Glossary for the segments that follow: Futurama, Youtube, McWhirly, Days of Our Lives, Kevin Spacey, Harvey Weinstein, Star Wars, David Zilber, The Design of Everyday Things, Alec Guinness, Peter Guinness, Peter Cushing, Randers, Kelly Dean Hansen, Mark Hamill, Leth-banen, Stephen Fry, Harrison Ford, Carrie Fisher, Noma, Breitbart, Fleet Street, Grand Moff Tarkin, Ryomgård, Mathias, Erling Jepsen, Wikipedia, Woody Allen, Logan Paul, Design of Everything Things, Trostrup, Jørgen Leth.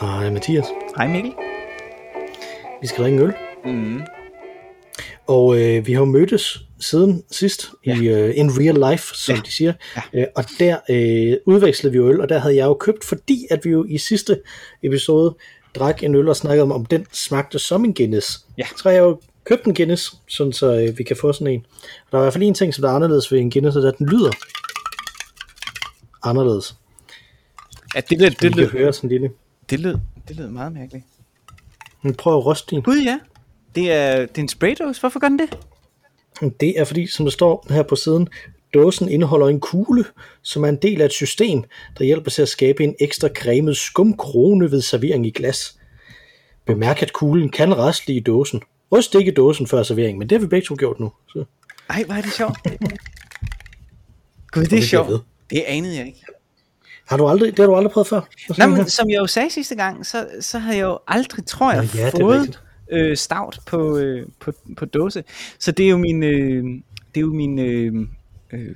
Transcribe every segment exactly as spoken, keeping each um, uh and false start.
Hej Mathias. Hej Mikkel. Vi skal drikke en øl. Mm. Og øh, vi har mødtes siden sidst, ja. i øh, in real life, som ja. de siger. Ja. Øh, og der øh, udvekslede vi øl, og der havde jeg jo købt, fordi at vi jo i sidste episode drak en øl og snakkede om, om den smagte som en Guinness. Ja. Så jeg jo købt en Guinness, sådan så øh, vi kan få sådan en. Og der er i hvert fald en ting, som der er anderledes ved en Guinness, og det er, at den lyder anderledes. Ja, det lyder, det lyder, høre sådan lille. Det lyder, det lyder meget mærkeligt. Men prøv at ryste din. Gud ja. Det er, det er en spraydåse. Hvorfor gør den det? Det er fordi, som der står her på siden, dåsen indeholder en kugle, som er en del af et system, der hjælper til at skabe en ekstra cremet skumkrone ved servering i glas. Bemærk, at kuglen kan rasle i dåsen. Ryst ikke dåsen før servering, men det har vi begge to gjort nu. Så. Ej, hvor er det sjovt. Gud, det er sjovt. Det anede jeg ikke. Har du aldrig, det har du aldrig prøvet før? Nå, men, som jeg jo sagde sidste gang, så, så har jeg jo aldrig, tror jeg, ja, ja, fået øh, stavt på, øh, på, på dåse. Så det er jo min, øh, det er jo min øh, øh,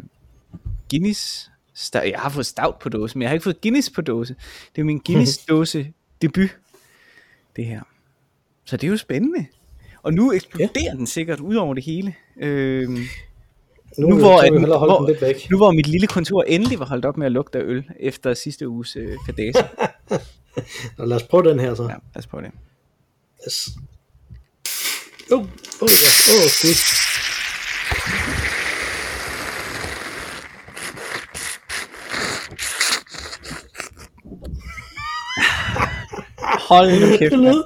Guinness, stav, jeg har fået stavt på dåse, men jeg har ikke fået Guinness på dåse. Det er jo min Guinness dåse debut, det her. Så det er jo spændende. Og nu eksploderer ja. den sikkert ud over det hele. Øh, Nu, nu, hvor, at, hvor, nu hvor mit lille kontor endelig var holdt op med at lugte af øl efter sidste uges øh, fadæse. Lad os prøve den her så. Ja, lad os prøve den. Yes. Åh, oh, oh, ja. oh, okay. Hold nu kæft, man.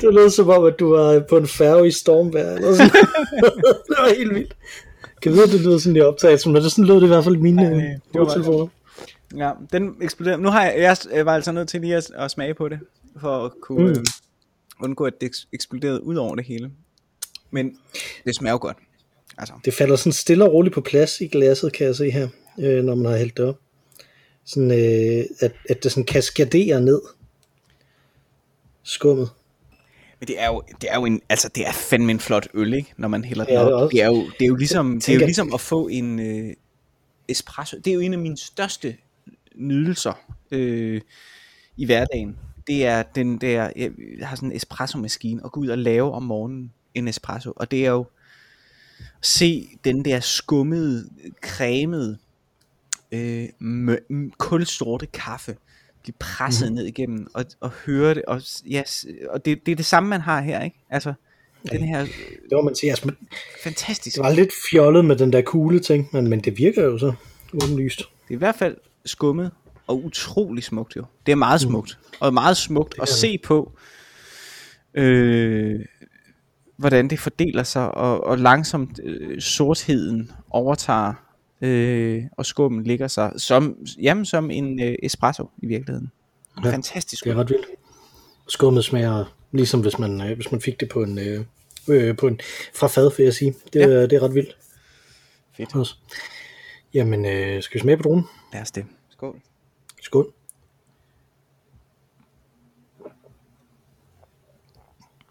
Det lød som om, at du var på en færge i stormvejr eller sådan. Det var helt vildt. Kan vide, det lyder sådan i optagelsen, men det sådan lød det i hvert fald mine hovedtelefoner. Ja, den eksploderer. Nu har jeg, jeg var altså nødt til lige at, at smage på det, for at kunne mm. øh, undgå, at det eksploderede ud over det hele. Men det smager godt. Altså. Det falder sådan stille og roligt på plads i glasset, kan jeg se her, øh, når man har hældt det op. Sådan, øh, at, at det sådan kaskaderer ned. Skummet. Men det er jo det er jo en altså det er fandme en flot øl, ikke? Når man hælder den ja, op. Det er jo det er jo ligesom det er jo ligesom at få en øh, espresso. Det er jo en af mine største nydelser øh, i hverdagen. Det er den der, jeg har sådan en espresso-maskine og gå ud og lave om morgenen en espresso, og det er jo se den der skummede, cremede, øh, mø- kulsorte kaffe blive presset mm. ned igennem og, og høre det, og, yes, og det, det er det samme man har her, ikke? Altså ja, den her, det var man siger, altså, fantastisk. Det var lidt fjollet med den der kugle ting, men, men det virker jo så åbenlyst. Det er i hvert fald skummet og utrolig smukt jo. Det er meget smukt mm. og meget smukt at se på, øh, hvordan det fordeler sig og, og langsomt øh, sortheden overtager. Øh, og skummen ligger sig som, jamen, som en øh, espresso i virkeligheden. Ja, fantastisk. Det er ret vildt. Skummet smager ligesom hvis man, øh, hvis man fik det på en, øh, på en fra fad, vil jeg sige. Det, ja. øh, det er ret vildt. Fedt. Også. Jamen, øh, skal vi smage på dronen? Lad os det. Skål. Skål.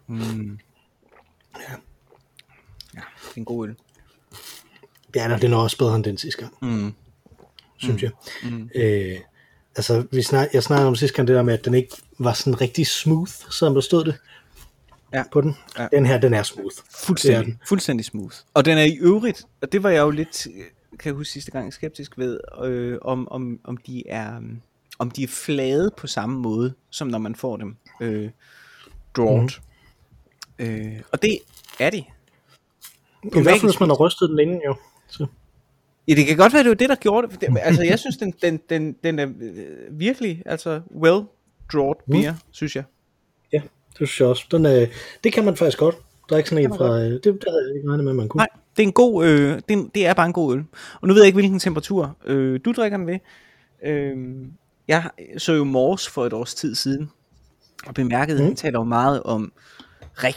Mm. Ja. Ja, det er en god øl. Ja, det er også bedre end den sidste gang, mm. synes jeg. Mm. Øh, altså, vi snak, jeg snakkede om sidste gang det der med, at den ikke var sådan rigtig smooth, som der stod det ja. på den. Ja. Den her, den er smooth. Fuldstændig, den. Fuldstændig smooth. Og den er i øvrigt, og det var jeg jo lidt, kan jeg huske sidste gang, skeptisk ved, øh, om, om, om, de er, om de er flade på samme måde, som når man får dem øh, drawed. Mm. Øh, og det er de. På I hvert fald, hvis man har rystet den inden jo. Så. Ja, det kan godt være, det var det, der gjorde det. Altså, jeg synes, den, den, den, den er virkelig, altså, well drawed beer, mm. synes jeg. Ja, det synes jeg også. Den er, det kan man faktisk godt. Der er ikke sådan en fra, det, det havde jeg ikke regnet med, man kunne. Nej, det er en god, øh, det, er, det er bare en god øl. Og nu ved jeg ikke, hvilken temperatur øh, du drikker den ved. Øh, jeg så jo Mors for et års tid siden, og bemærkede, mm. at han taler jo meget om,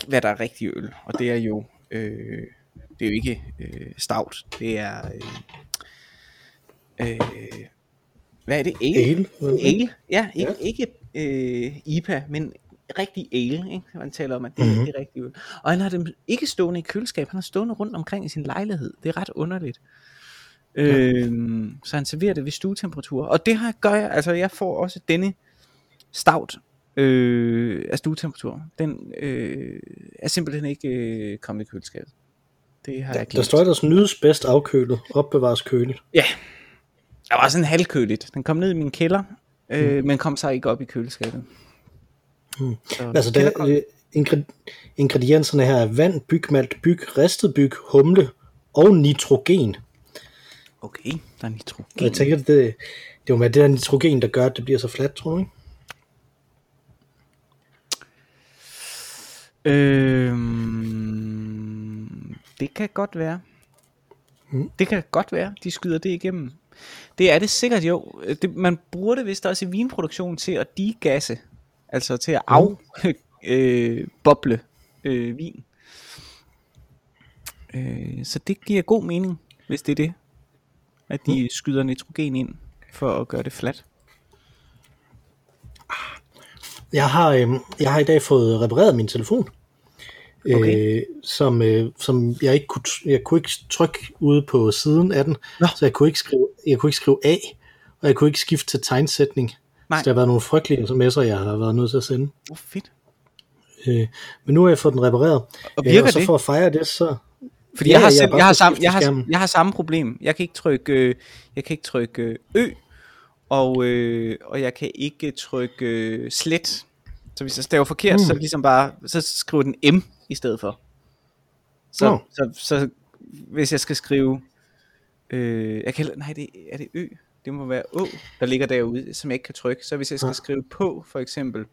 hvad der er rigtig øl. Og det er jo... Øh, Det er jo ikke øh, stout. Det er øh, øh, hvad er det? Ale? Ale? Ja, ikke, ja. ikke øh, I P A, men rigtig ale, ikke? Man taler om, at det, mm-hmm. det er rigtig øl. Og han har dem ikke stående i køleskab. Han har stående rundt omkring i sin lejlighed. Det er ret underligt. Ja. Øh, så han serverer det ved stuetemperatur. Og det her gør jeg. Altså, jeg får også denne stout øh, af stuetemperatur. Den øh, er simpelthen ikke øh, kommet i køleskabet. Det har ja, jeg der står der sådan, nydes bedst afkølet, opbevares kølet. Ja, der var sådan halvkøligt. Den kom ned i min kælder, øh, mm. men kom så ikke op i køleskabet. Mm. Altså der, øh, ingredienserne her er vand, bygmalt, byg, ristet byg, humle og nitrogen. Okay, der er nitrogen. Og jeg tænker, det, det er jo med det der nitrogen, der gør, at det bliver så fladt, tror jeg. Øhm, det kan godt være. Mm. Det kan godt være, de skyder det igennem. Det er det sikkert jo. Det, man bruger det vist også i vinproduktion til at degasse, altså til at af mm. øh, boble øh, vin. Øh, så det giver god mening, hvis det er det, at de mm. skyder nitrogen ind for at gøre det fladt. Jeg har øh, jeg har i dag fået repareret min telefon, okay. øh, som øh, som jeg ikke kunne jeg kunne ikke trykke ude på siden af den, Nå. så jeg kunne ikke skrive jeg kunne ikke skrive A, og jeg kunne ikke skifte til tegnsætning. Nej. Så der har været nogle frygtelige sms'er, jeg har været nødt til at sende. Åh oh, fedt. Øh, men nu har jeg fået den repareret. Og virker øh, og så det? For at fejre det så. Fordi ja, jeg har jeg, jeg har samme jeg har jeg har samme problem. Jeg kan ikke trykke øh, jeg kan ikke trykke Ø. Og, øh, og jeg kan ikke trykke øh, slet. Så hvis jeg staver forkert, mm. så ligesom bare så skriver den M i stedet for. Så, no. så, så hvis jeg skal skrive, øh, jeg kan nej det er det Ø, det må være Å, der ligger derude, som jeg ikke kan trykke. Så hvis jeg skal ja. skrive på for eksempel,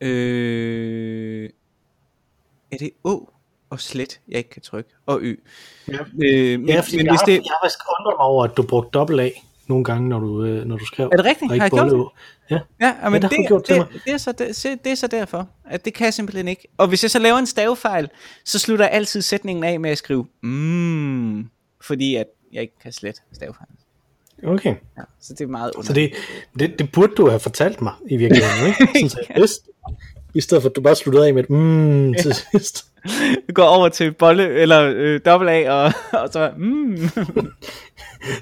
øh, er det Å og slet, jeg ikke kan trykke og Ø. Ja, øh, men, ja men jeg, hvis det, jeg har faktisk undret mig over, at du brugte dobbelt A nogle gange, når du, øh, når du skrev. Er det rigtigt? Har jeg gjort det? Ja, ja men ja, det, det, det, det, er så, det, det er så derfor, at det kan jeg simpelthen ikke. Og hvis jeg så laver en stavefejl, så slutter jeg altid sætningen af med at skrive, mm, fordi at jeg ikke kan slette stavefejlen. Okay. Ja, så det er meget underligt. Så det, det, det burde du have fortalt mig i virkeligheden, ikke? Sådan, ja. I stedet for, at du bare sluttede af med et mm til ja. sidst. Du går over til bolle, eller øh, dobbelt A, og, og så mm.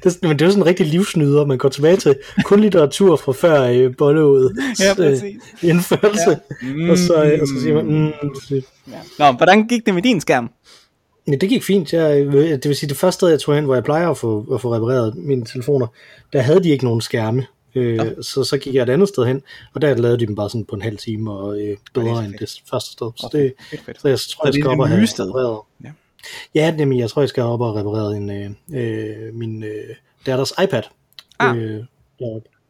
det, men det er jo sådan en rigtig livsnyder, man går tilbage til kun litteratur fra før øh, bolleudet. Ja, præcis. Øh, indførelse. Ja. Mm. Og, så, øh, og så siger man mm. Ja. Nå, hvordan gik det med din skærm? Ja, det gik fint. Jeg, det vil sige, det første sted, jeg tog hen, hvor jeg plejer at få, at få repareret mine telefoner, der havde de ikke nogen skærme. Øh, okay. så, så gik jeg et andet sted hen, og der lavede de dem bare sådan på en halv time, og øh, bedre ja, det end det første sted. Så, det, okay. så jeg tror, så jeg skal op og have repareret. Ja, ja nemlig, jeg tror, jeg skal op og repareret en, øh, min øh, datters iPad. Ah. Øh,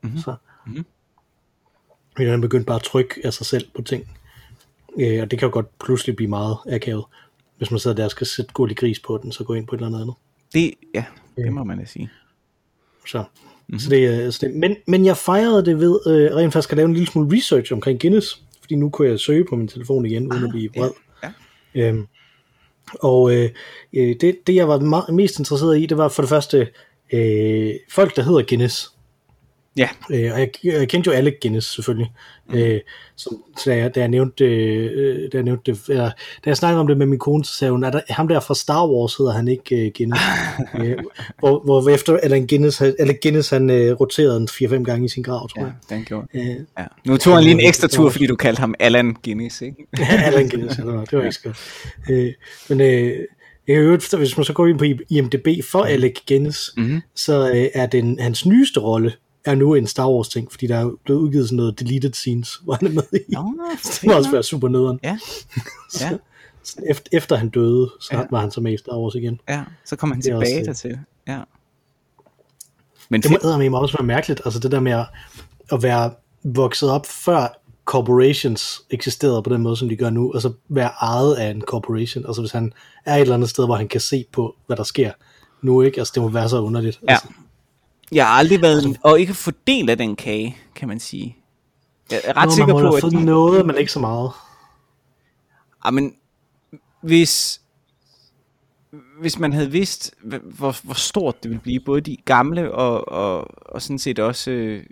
mm-hmm. Så. Mm-hmm. Den begyndte bare at trykke af sig selv på ting. Øh, og det kan jo godt pludselig blive meget akavet. Hvis man sidder der og skal sætte gullig gris på den, så gå ind på et eller andet. Det, ja, det må man da sige. Så. Mm-hmm. Så det, så det, men, men jeg fejrede det ved øh, rent faktisk at lave en lille smule research omkring Guinness, fordi nu kunne jeg søge på min telefon igen, ah, uden at blive vred. Ja, ja. Øhm, og øh, det, det jeg var ma- mest interesseret i, det var for det første øh, folk, der hedder Guinness. Ja. Øh, og jeg, jeg kendte jo Alec Guinness selvfølgelig, mm. øh, som, så da jeg, da jeg nævnte, øh, da jeg nævnte det, eller, da jeg snakkede om det med min kone, så sagde hun, at der, ham der fra Star Wars hedder han ikke øh, Guinness, øh, hvor, hvor efter Alec Guinness, Alec Guinness han øh, roterede en fire fem gange i sin grav, tror jeg. Ja, den gjorde øh, ja. Nu tog han lige en ekstra tur, fordi du kaldte ham Alan Guinness, ikke? Alan Guinness, det var, det var ikke skønt. Øh, men øh, hvis man så går ind på I M D B for Alec Guinness, mm-hmm. så øh, er den hans nyeste rolle, er nu en Star Wars ting, fordi der er blevet udgivet sådan noget deleted scenes, hvor han er med i. Nå, det må også være super nederen. Ja. Ja. Så, efter, efter han døde, så ja. var han så med i Star Wars igen. Ja, så kom han tilbage dertil. Ja. Men det må eddermame også være mærkeligt, altså det der med at, at være vokset op før corporations eksisterede på den måde, som de gør nu, og så være ejet af en corporation, altså hvis han er et eller andet sted, hvor han kan se på, hvad der sker nu, ikke? Altså det må være så underligt. Ja. Altså, jeg har aldrig været, en, og ikke få del af den kage, kan man sige. Jeg er ret Nå, sikker på, at... man må have fået noget, men ikke så meget. Ja, men hvis, hvis man havde vidst, hvor, hvor stort det ville blive, både de gamle og, og, og sådan set også, øh,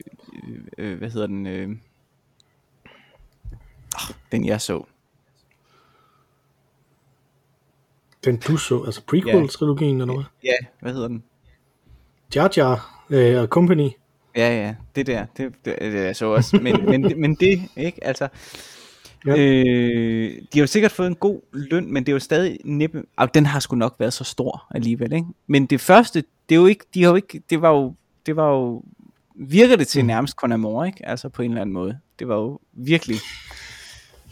øh, hvad hedder den, øh, den jeg så. Den du så, altså prequel-trilogien ja. Eller noget? Ja, hvad hedder den? Jar Jar og uh, Company. Ja, ja, det der, det, det, det jeg så også, men, men, men det, ikke, altså, ja. øh, de har jo sikkert fået en god løn, men det er jo stadig næppe, altså, den har sgu nok været så stor alligevel, ikke? Men det første, det er jo ikke, de har jo ikke, det var jo, det var jo, virker det til nærmest Con Amor, ikke? Altså på en eller anden måde, det var jo virkelig.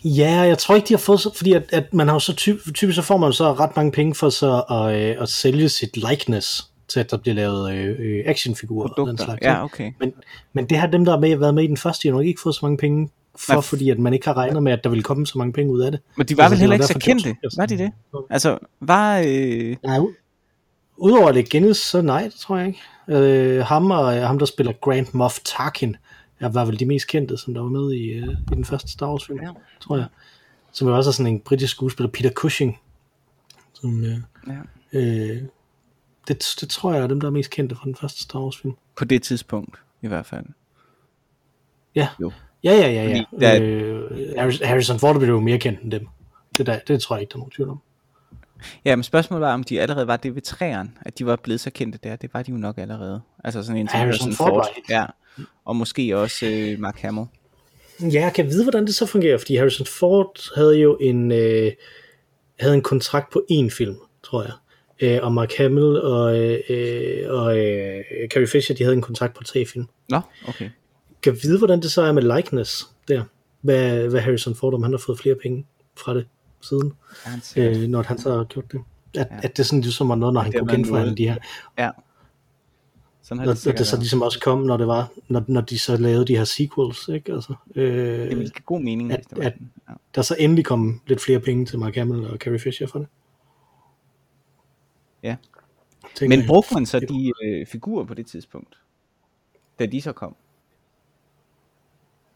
Ja, jeg tror ikke, de har fået så, fordi at, at man har jo så typ, typisk, så får man så ret mange penge for så at, øh, at sælge sit likeness, til at der bliver lavet øh, actionfigurer og den slags. Ja, okay. Men, men det har dem, der har med, været med i den første, de har nok ikke fået så mange penge for, nej, fordi at man ikke har regnet med, at der ville komme så mange penge ud af det. Men de var altså, vel heller ikke så kendte, var de det? Altså, var... Øh... Nej, udover det Guinness, så nej, tror jeg ikke. Øh, ham og ham, der spiller Grand Moff Tarkin, var vel de mest kendte, som der var med i, øh, i den første Star Wars film, ja, tror jeg. Som var også sådan en britisk skuespiller, Peter Cushing, som... Øh, ja. øh, Det, det tror jeg er dem, der er mest kendte fra den første Star Wars film. På det tidspunkt, i hvert fald. Ja, jo. ja, ja, ja. ja. Der... Øh, Harrison Ford blev jo mere kendt end dem. Det, der, det tror jeg ikke, der er nogen tvivl om. Ja, men spørgsmålet var, om de allerede var det ved træeren, at de var blevet så kendte der. Det var de jo nok allerede. Altså sådan en Harrison Ford. Ford. Ja. Og måske også øh, Mark Hamill. Ja, jeg kan vide, hvordan det så fungerer, fordi Harrison Ford havde jo en, øh, havde en kontrakt på én film, tror jeg. Og Mark Hamill og, øh, og øh, Carrie Fisher, de havde en kontrakt på tre film. Nå, okay. Kan vide, hvordan det så er med likeness der. Hvad, hvad Harrison Ford, om han har fået flere penge fra det siden, øh, når han så har gjort det. At, ja. at det sådan ligesom var noget, når han det kunne genforhandle de her. Ja. Sådan har det sikkert. Og det så ligesom også kom, når det var, når, når de så lavede de her sequels, ikke? Altså, øh, det ville god mening. At, at ja. der så endelig kom lidt flere penge til Mark Hamill og Carrie Fisher fra det. Ja, men brugte man så de øh, figurer på det tidspunkt, da de så kom?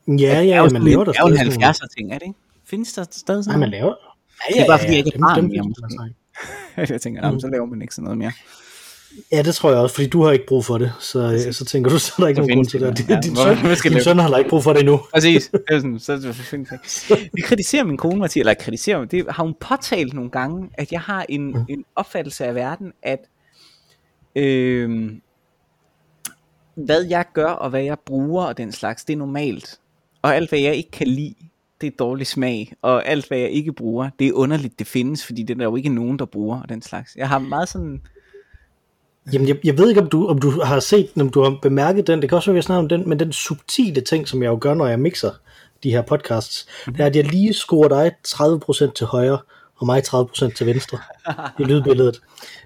Ja, ja, ja man laver der stadig sådan nogle. halvfjerdser ting, er det ikke? Findes der stadig sådan noget? Nej, man laver. Ja, ja, det er bare fordi, jeg ikke har dem mere. Jeg tænker, mm. så laver man ikke sådan noget mere. Ja, det tror jeg også, fordi du har ikke brug for det, så, så tænker du, så er der ikke nogen grund til det. Ja, din søn, din søn har heller ikke brug for det endnu. Præcis, det er sådan, så det er det kritiserer min kone, Mathias, eller kritiserer mig, det har hun påtalt nogle gange, at jeg har en, mm. en opfattelse af verden, at øh, hvad jeg gør, og hvad jeg bruger, og den slags, det er normalt. Og alt, hvad jeg ikke kan lide, det er dårlig smag, og alt, hvad jeg ikke bruger, det er underligt, det findes, fordi det er der jo ikke nogen, der bruger, og den slags. Jeg har meget sådan... Jamen, jeg, jeg ved ikke, om du, om du har set den, om du har bemærket den, det kan også være, at jeg snakker om den, men den subtile ting, som jeg jo gør, når jeg mixer de her podcasts, det er, at jeg lige scorer dig tredive procent til højre, og mig tredive procent til venstre i lydbilledet.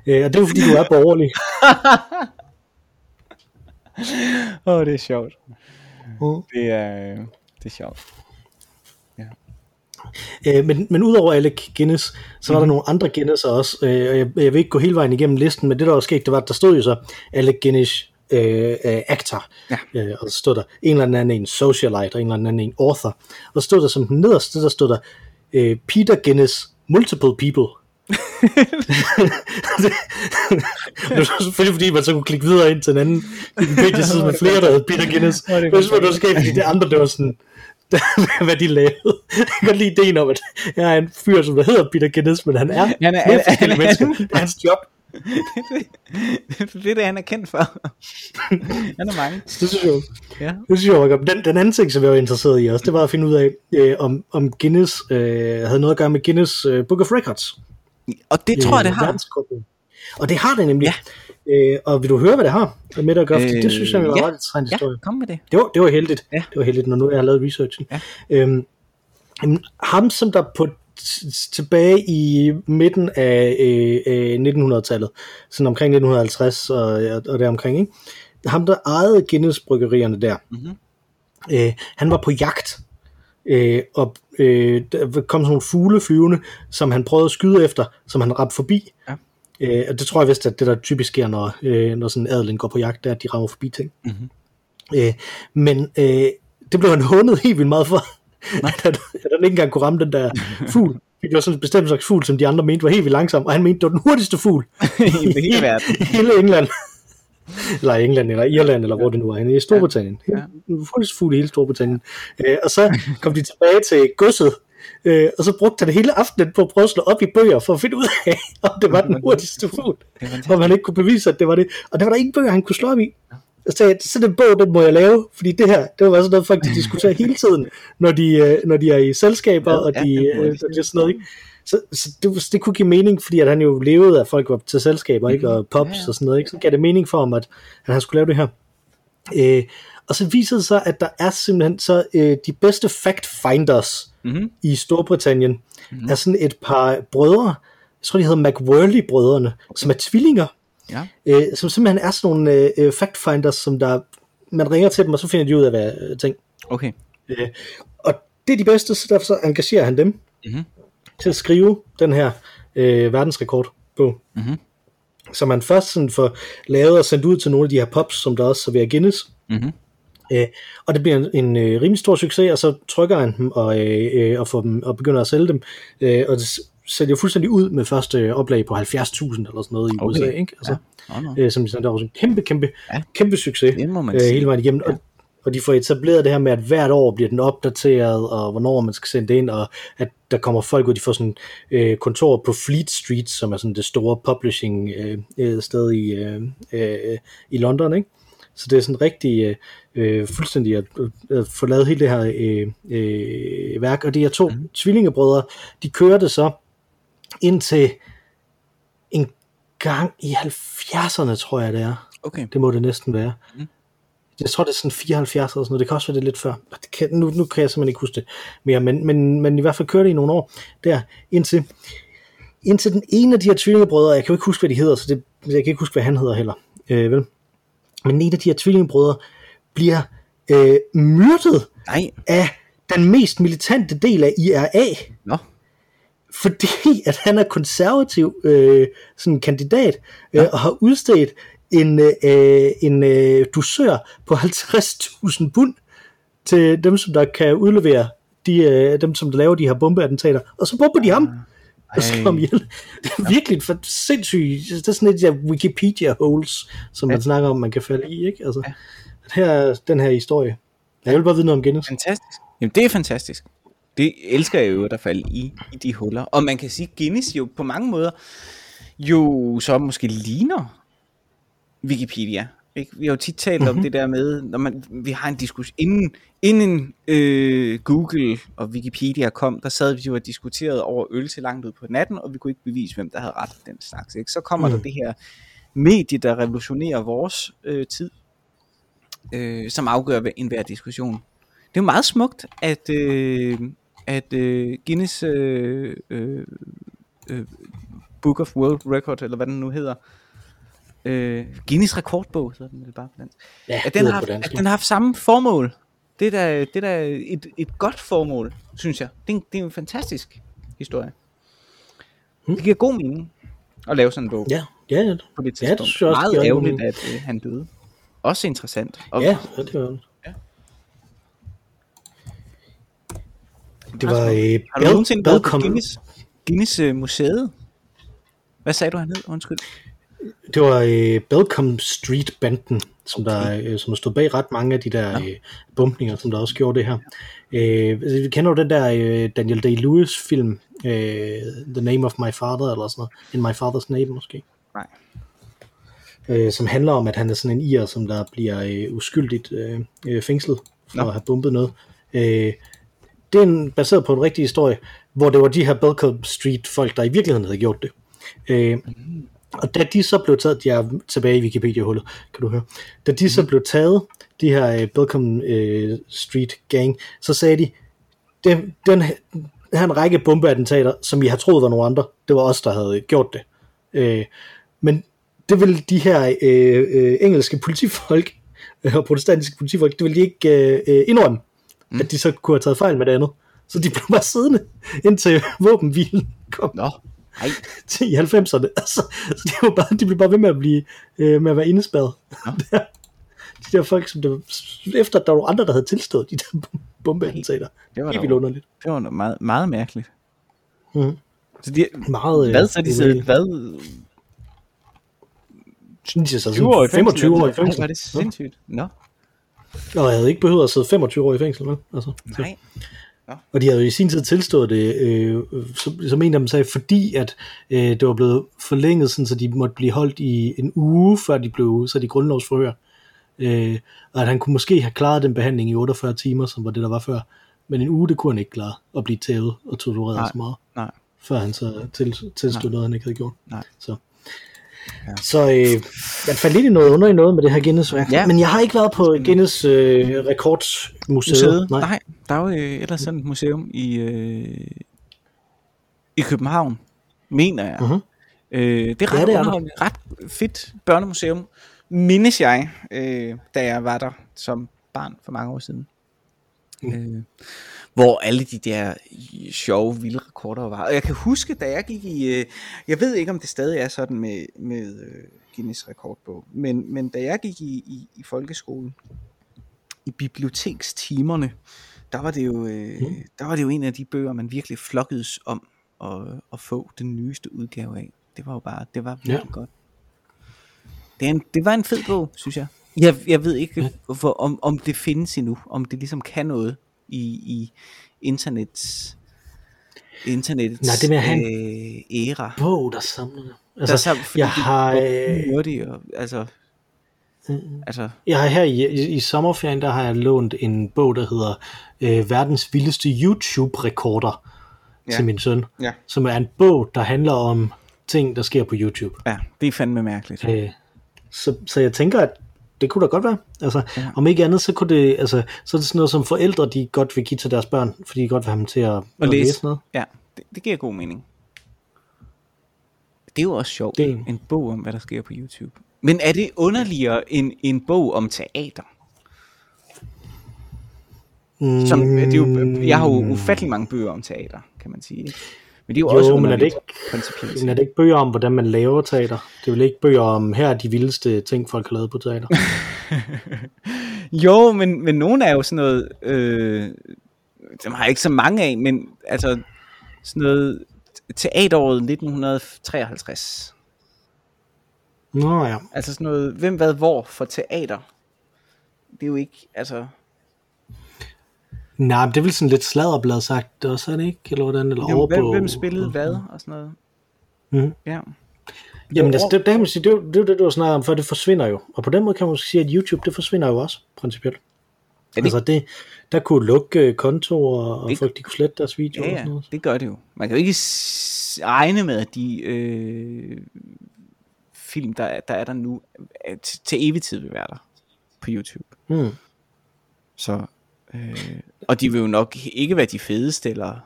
Øh, og det er jo, fordi du er borgerlig. Åh, oh, det er sjovt. Mm. Det, er, det er sjovt. Øh, men, men udover Alec Guinness, så var mm. der nogle andre Guinness også, øh, og jeg, jeg vil ikke gå hele vejen igennem listen, men det der også skete, det var, at der stod jo så Alec Guinness øh, øh, actor, ja. øh, og så stod der en eller anden en socialite, og en eller anden en author, og så stod der som den nederste, der stod der øh, Peter Guinness multiple people. Det var selvfølgelig fordi man så kunne klikke videre ind til en anden Wikipedia-side med flere, der hed Peter Guinness. Det var jo skete, fordi det andre, det var sådan hvad de lavede. Jeg kan godt lide ideen om, at jeg er en fyr, som der hedder Peter Guinness, men han er han, han, han, han, han, mennesker. Det er hans job. Det er det, han er kendt for. Han er mange. Det synes jeg, ja. Det synes jeg den, den anden ting, som jeg var interesseret i også, det var at finde ud af, øh, om, om Guinness øh, havde noget at gøre med Guinness øh, Book of Records. Og det tror jeg, det har. Og det har det nemlig. Ja. Øh, og vil du høre, hvad det har med at gøre? Øh, det synes jeg var ja, ret interessant historie. Ja, kom med det. Det var, det var heldigt. Ja. Det var heldigt, når nu jeg har lavet researchen. Ja. Øhm, ham, som der på t- tilbage i midten af øh, nitten hundrede-tallet, sådan omkring nitten halvtreds og, og, og deromkring, ikke? Ham, der ejede Guinness-bryggerierne der, mm-hmm. øh, han var på jagt, øh, og øh, der kom sådan nogle fugle flyvende, som han prøvede at skyde efter, som han ramte forbi. Ja. Øh, og det tror jeg vist, at det der typisk sker, når, øh, når sådan adelen går på jagt, det er, at de rammer forbi ting. Mm-hmm. Øh, men øh, det blev han hånet helt vildt meget for, at, at han ikke engang kunne ramme den der fugl. Det var sådan en bestemt slags fugl, som de andre mente var helt vildt langsom, og han mente, det var den hurtigste fugl i hele verden. I hele England. Eller England, eller Irland, eller hvor det nu var henne. I Storbritannien. Ja. Ja. Den hurtigste fugl i hele Storbritannien. Øh, og så kom de tilbage til godset. Øh, og så brugte han hele aftenen på at prøve at slå op i bøger for at finde ud af, om det var den hurtigste fugl, og man ikke kunne bevise, at det var det, og der var der ingen bøger, han kunne slå op i, Jeg sagde, sådan en bog, den må jeg lave, fordi det her, det var sådan noget, folk de diskuterer hele tiden, når de, når de er i selskaber, ja, og de, ja, det sådan det. Noget, ikke? Så, så det, det kunne give mening, fordi at han jo levede, at folk var til selskaber, ikke? Og pops, ja, ja, og sådan noget, ikke? Så gav det mening for ham, at, at han skulle lave det her. Øh, og så viser det sig, at der er simpelthen så øh, de bedste fact finders mm-hmm. i Storbritannien, mm-hmm. er sådan et par brødre, jeg tror de hedder McWhirly-brødrene, okay. som er tvillinger, ja. øh, som simpelthen er sådan nogle øh, fact finders, som der, man ringer til dem, og så finder de ud af hvad øh, ting. Okay. Øh, og det er de bedste, så derfor så engagerer han dem mm-hmm. til at skrive den her øh, verdensrekordbog. Mhm. Som man først sådan får lavet og sendt ud til nogle af de her pops, som der også serverer Guinness. Mm-hmm. Æ, og det bliver en, en øh, rimelig stor succes, og så trykker han dem og, øh, og, får dem, og begynder at sælge dem. Æ, og det sælger fuldstændig ud med første oplag på halvfjerds tusind eller sådan noget i okay. U S A. Ikke? Altså, ja. oh, no. æ, som de sådan, der var en kæmpe, kæmpe, ja. kæmpe succes øh, hele vejen igennem. Ja. Og, og de får etableret det her med, at hvert år bliver den opdateret, og hvornår man skal sende det ind, og at der kommer folk ud, de får sådan øh, kontor på Fleet Street, som er sådan det store publishing øh, sted i, øh, øh, i London, ikke? Så det er sådan rigtig øh, fuldstændig at, at få lavet hele det her øh, øh, værk, og de her to mm-hmm. tvillingebrødre, de kører det så indtil en gang i halvfjerdserne, tror jeg det er. Okay. Det må det næsten være. Mm-hmm. Jeg tror, det er sådan fireoghalvfjerds eller sådan noget. Det kan også være det lidt før. Det kan, nu, nu kan jeg simpelthen ikke huske det mere, men, men, men i hvert fald kørte det i nogle år der, indtil, indtil den ene af de her tvillingebrødre, jeg kan jo ikke huske, hvad de hedder, så det, jeg kan ikke huske, hvad han hedder heller, øh, vel? Men en af de her tvillingebrødre bliver øh, myrdet Nej. af den mest militante del af I R A. Nå. Fordi at han er konservativ øh, sådan en kandidat, øh, og har udstedt en, øh, en øh, dusør på halvtreds tusind pund til dem, som der kan udlevere de, øh, dem, som der laver de her bombeattentater, og så bomber de ham og slår ham ihjel. Det er virkelig for sindssygt. Det er sådan et der Wikipedia holes, som man ja. snakker om, man kan falde i, ikke? Altså, ja. her, den her historie. Jeg vil bare vide noget om Guinness. Fantastisk. Jamen det er fantastisk. Det elsker jeg jo, at der falder i, i de huller. Og man kan sige, Guinness jo på mange måder jo så måske ligner Wikipedia. Ikke? Vi har jo tit talt mm-hmm. om det der med, når man, vi har en diskussion, inden, inden øh, Google og Wikipedia kom, der sad vi jo og diskuterede over øl til langt ud på natten, og vi kunne ikke bevise, hvem der havde ret den slags. Ikke? Så kommer mm. der det her medie, der revolutionerer vores øh, tid, øh, som afgør enhver diskussion. Det er jo meget smukt, at, øh, at øh, Guinness øh, øh, Book of World Record, eller hvad den nu hedder, Øh, Guinness rekordbog, så den er bare på dansk. Ja, at den har, at den har haft samme formål. Det er da, det er da et, et godt formål, synes jeg. Det er en, det er en fantastisk historie. Hmm. Det giver god mening at lave sådan en bog. Ja, ja, ja. På det tidspunkt. Ja, det synes jeg også. Meget ærgerligt, at øh, han døde. Også interessant. Og ja, det var det. Ja. Det var i Har du nogensinde været på Guinness, Guinness uh, museet? Hvad sagde du hernede? Undskyld. Det var øh, Belcombe Street-banden, som der øh, som stod bag ret mange af de der øh, bombninger, som der også gjorde det her. Øh, kender du den der øh, Daniel Day-Lewis-film, øh, The Name of My Father, eller sådan noget, In My Father's Name måske? Nej. Øh, som handler om, at han er sådan en irer, som der bliver øh, uskyldigt øh, fængslet for no. at have bombet noget. Øh, det er en, baseret på en rigtig historie, hvor det var de her Belcombe Street-folk, der i virkeligheden havde gjort det. Øh, mm. Og da de så blev taget, jeg er tilbage i Wikipedia-hullet, kan du høre, da de så blev taget, de her uh, Belcombe uh, Street Gang, så sagde de, den, den her en række bombeattentater, som I har troet var nogle andre, det var os, der havde gjort det. Uh, men det ville de her uh, uh, engelske politifolk, og uh, protestantiske politifolk, det ville de ikke uh, uh, indrømme, mm. at de så kunne have taget fejl med det andet. Så de blev bare siddende, indtil våbenhvilen kom. Nå. Nej. I halvfemserne, altså, så de, var bare, de blev bare ved med at, blive, øh, med at være indespærret. Ja. De der folk, som der, efter der var nogle andre, der havde tilstået de der bombeattentater. Det var da underligt. Det var meget, meget mærkeligt. Mm. Så de, meget, hvad så de siddet? Hvad? tyve år, femogtyve år i fængsel. Ej, var det sindssygt. Nå. Og jeg havde ikke behøvet at sidde femogtyve år i fængsel, vel? Altså, nej. Og de havde i sin tid tilstået det, øh, som, som en af dem sagde, fordi at øh, det var blevet forlænget, sådan, så de måtte blive holdt i en uge, før de blev så de grundlovsforhør. øh, og at han kunne måske have klaret den behandling i otteogfyrre timer, som var det, der var før, men en uge, det kunne han ikke klare at blive tævet og tortureret så meget, nej. Før han så tilstod noget, han ikke havde gjort. Nej. Så, ja. så øh, jeg faldt lidt i noget under i noget med det her Guinness-værk, ja. Men jeg har ikke været på Guinness øh, Rekordsmuseet. Nej. Nej, der er jo ellers sådan et museum i, øh, i København, mener jeg. Uh-huh. Øh, det er ret, ja, det er underholdende, ret fedt børnemuseum, mindes jeg, øh, da jeg var der som barn for mange år siden. Mm. Øh, hvor alle de der sjove, vilde rekorder var. Og jeg kan huske, da jeg gik i... Øh, jeg ved ikke, om det stadig er sådan med, med øh, Guinness rekordbog, men, men da jeg gik i, i, i folkeskolen, i bibliotekstimerne, der var det jo, øh, mm. der var det jo en af de bøger, man virkelig flokkedes om. Og, og få den nyeste udgave af. Det var jo bare, det var virkelig ja. godt. Det, en, det var en fed bog, synes jeg. Jeg, jeg ved ikke, hvorfor, om, om det findes endnu, om det ligesom kan noget i, i internets, internets Nej, det med at have øh, en æra. Bog, der samler det. Altså, der samler, jeg de, har... De, og, altså, mm-hmm. altså. Jeg har her i, i, i sommerferien, der har jeg lånt en bog, der hedder øh, Verdens vildeste YouTube-rekorder. Ja. Til min søn, ja. Som er en bog, der handler om ting, der sker på YouTube. Ja, det er fandme mærkeligt. Øh, så, så jeg tænker, at det kunne da godt være. Altså, ja. Om ikke andet, så kunne det, altså, så er det sådan noget, som forældre, de godt vil give til deres børn, fordi de godt vil have dem til at, at læse. læse noget. Ja, det, det giver god mening. Det er jo også sjovt, det... en bog om, hvad der sker på YouTube. Men er det underligere end en bog om teater? Som, det er jo, jeg har jo ufattelig mange bøger om teater, kan man sige. Men det er jo, jo også men er det, ikke, men er det ikke bøger om, hvordan man laver teater? Det er vel ikke bøger om, her er de vildeste ting, folk har lavet på teater? Jo, men, men nogle er jo sådan noget, øh, dem har jeg ikke så mange af, men altså sådan noget teateråret nitten treoghalvtreds. Nå ja. Altså sådan noget, hvem hvad hvor for teater? Det er jo ikke, altså... Nej, men det er vel sådan lidt sladderblad sagt, og så er det ikke, eller hvordan, eller over på... Hvem spillede hvad, og sådan noget. Mm-hmm. Ja. Jamen, altså, det, det, det, det, det, det, det er jo det, du har snakket om, for det forsvinder jo. Og på den måde kan man sige, at YouTube, det forsvinder jo også, principielt. Det... Altså, det, der kunne lukke kontorer, og det... folk, de kunne slette deres videoer, ja, ja, og sådan noget. Det gør det jo. Man kan jo ikke regne med, at de øh, film, der, der er der nu, til, til evig tid vil være der på YouTube. Mm. Så... Øh, og de vil jo nok ikke være de fedeste eller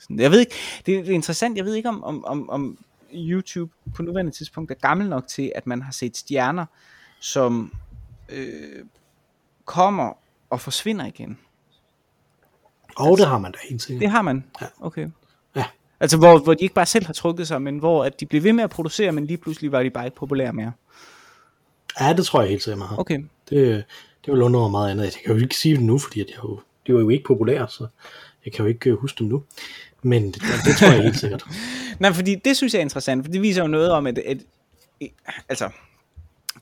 sådan. Jeg ved ikke, det er, det er interessant. Jeg ved ikke om, om, om, om YouTube på nuværende tidspunkt er gammel nok til, at man har set stjerner, som øh, kommer og forsvinder igen. Og altså, det har man da helt sikkert. Det har man, ja. Okay, ja. Altså hvor, hvor de ikke bare selv har trukket sig, men hvor at de blev ved med at producere, men lige pludselig var de bare ikke populære mere. Ja, det tror jeg helt sikkert meget. Okay. Det Det vil undre meget andet. Jeg kan jo ikke sige det nu, fordi jeg jo, det var jo ikke populært, så jeg kan jo ikke huske dem nu. Men det, det tror jeg helt sikkert. Nej, fordi det synes jeg er interessant, for det viser jo noget om, at, at, at altså,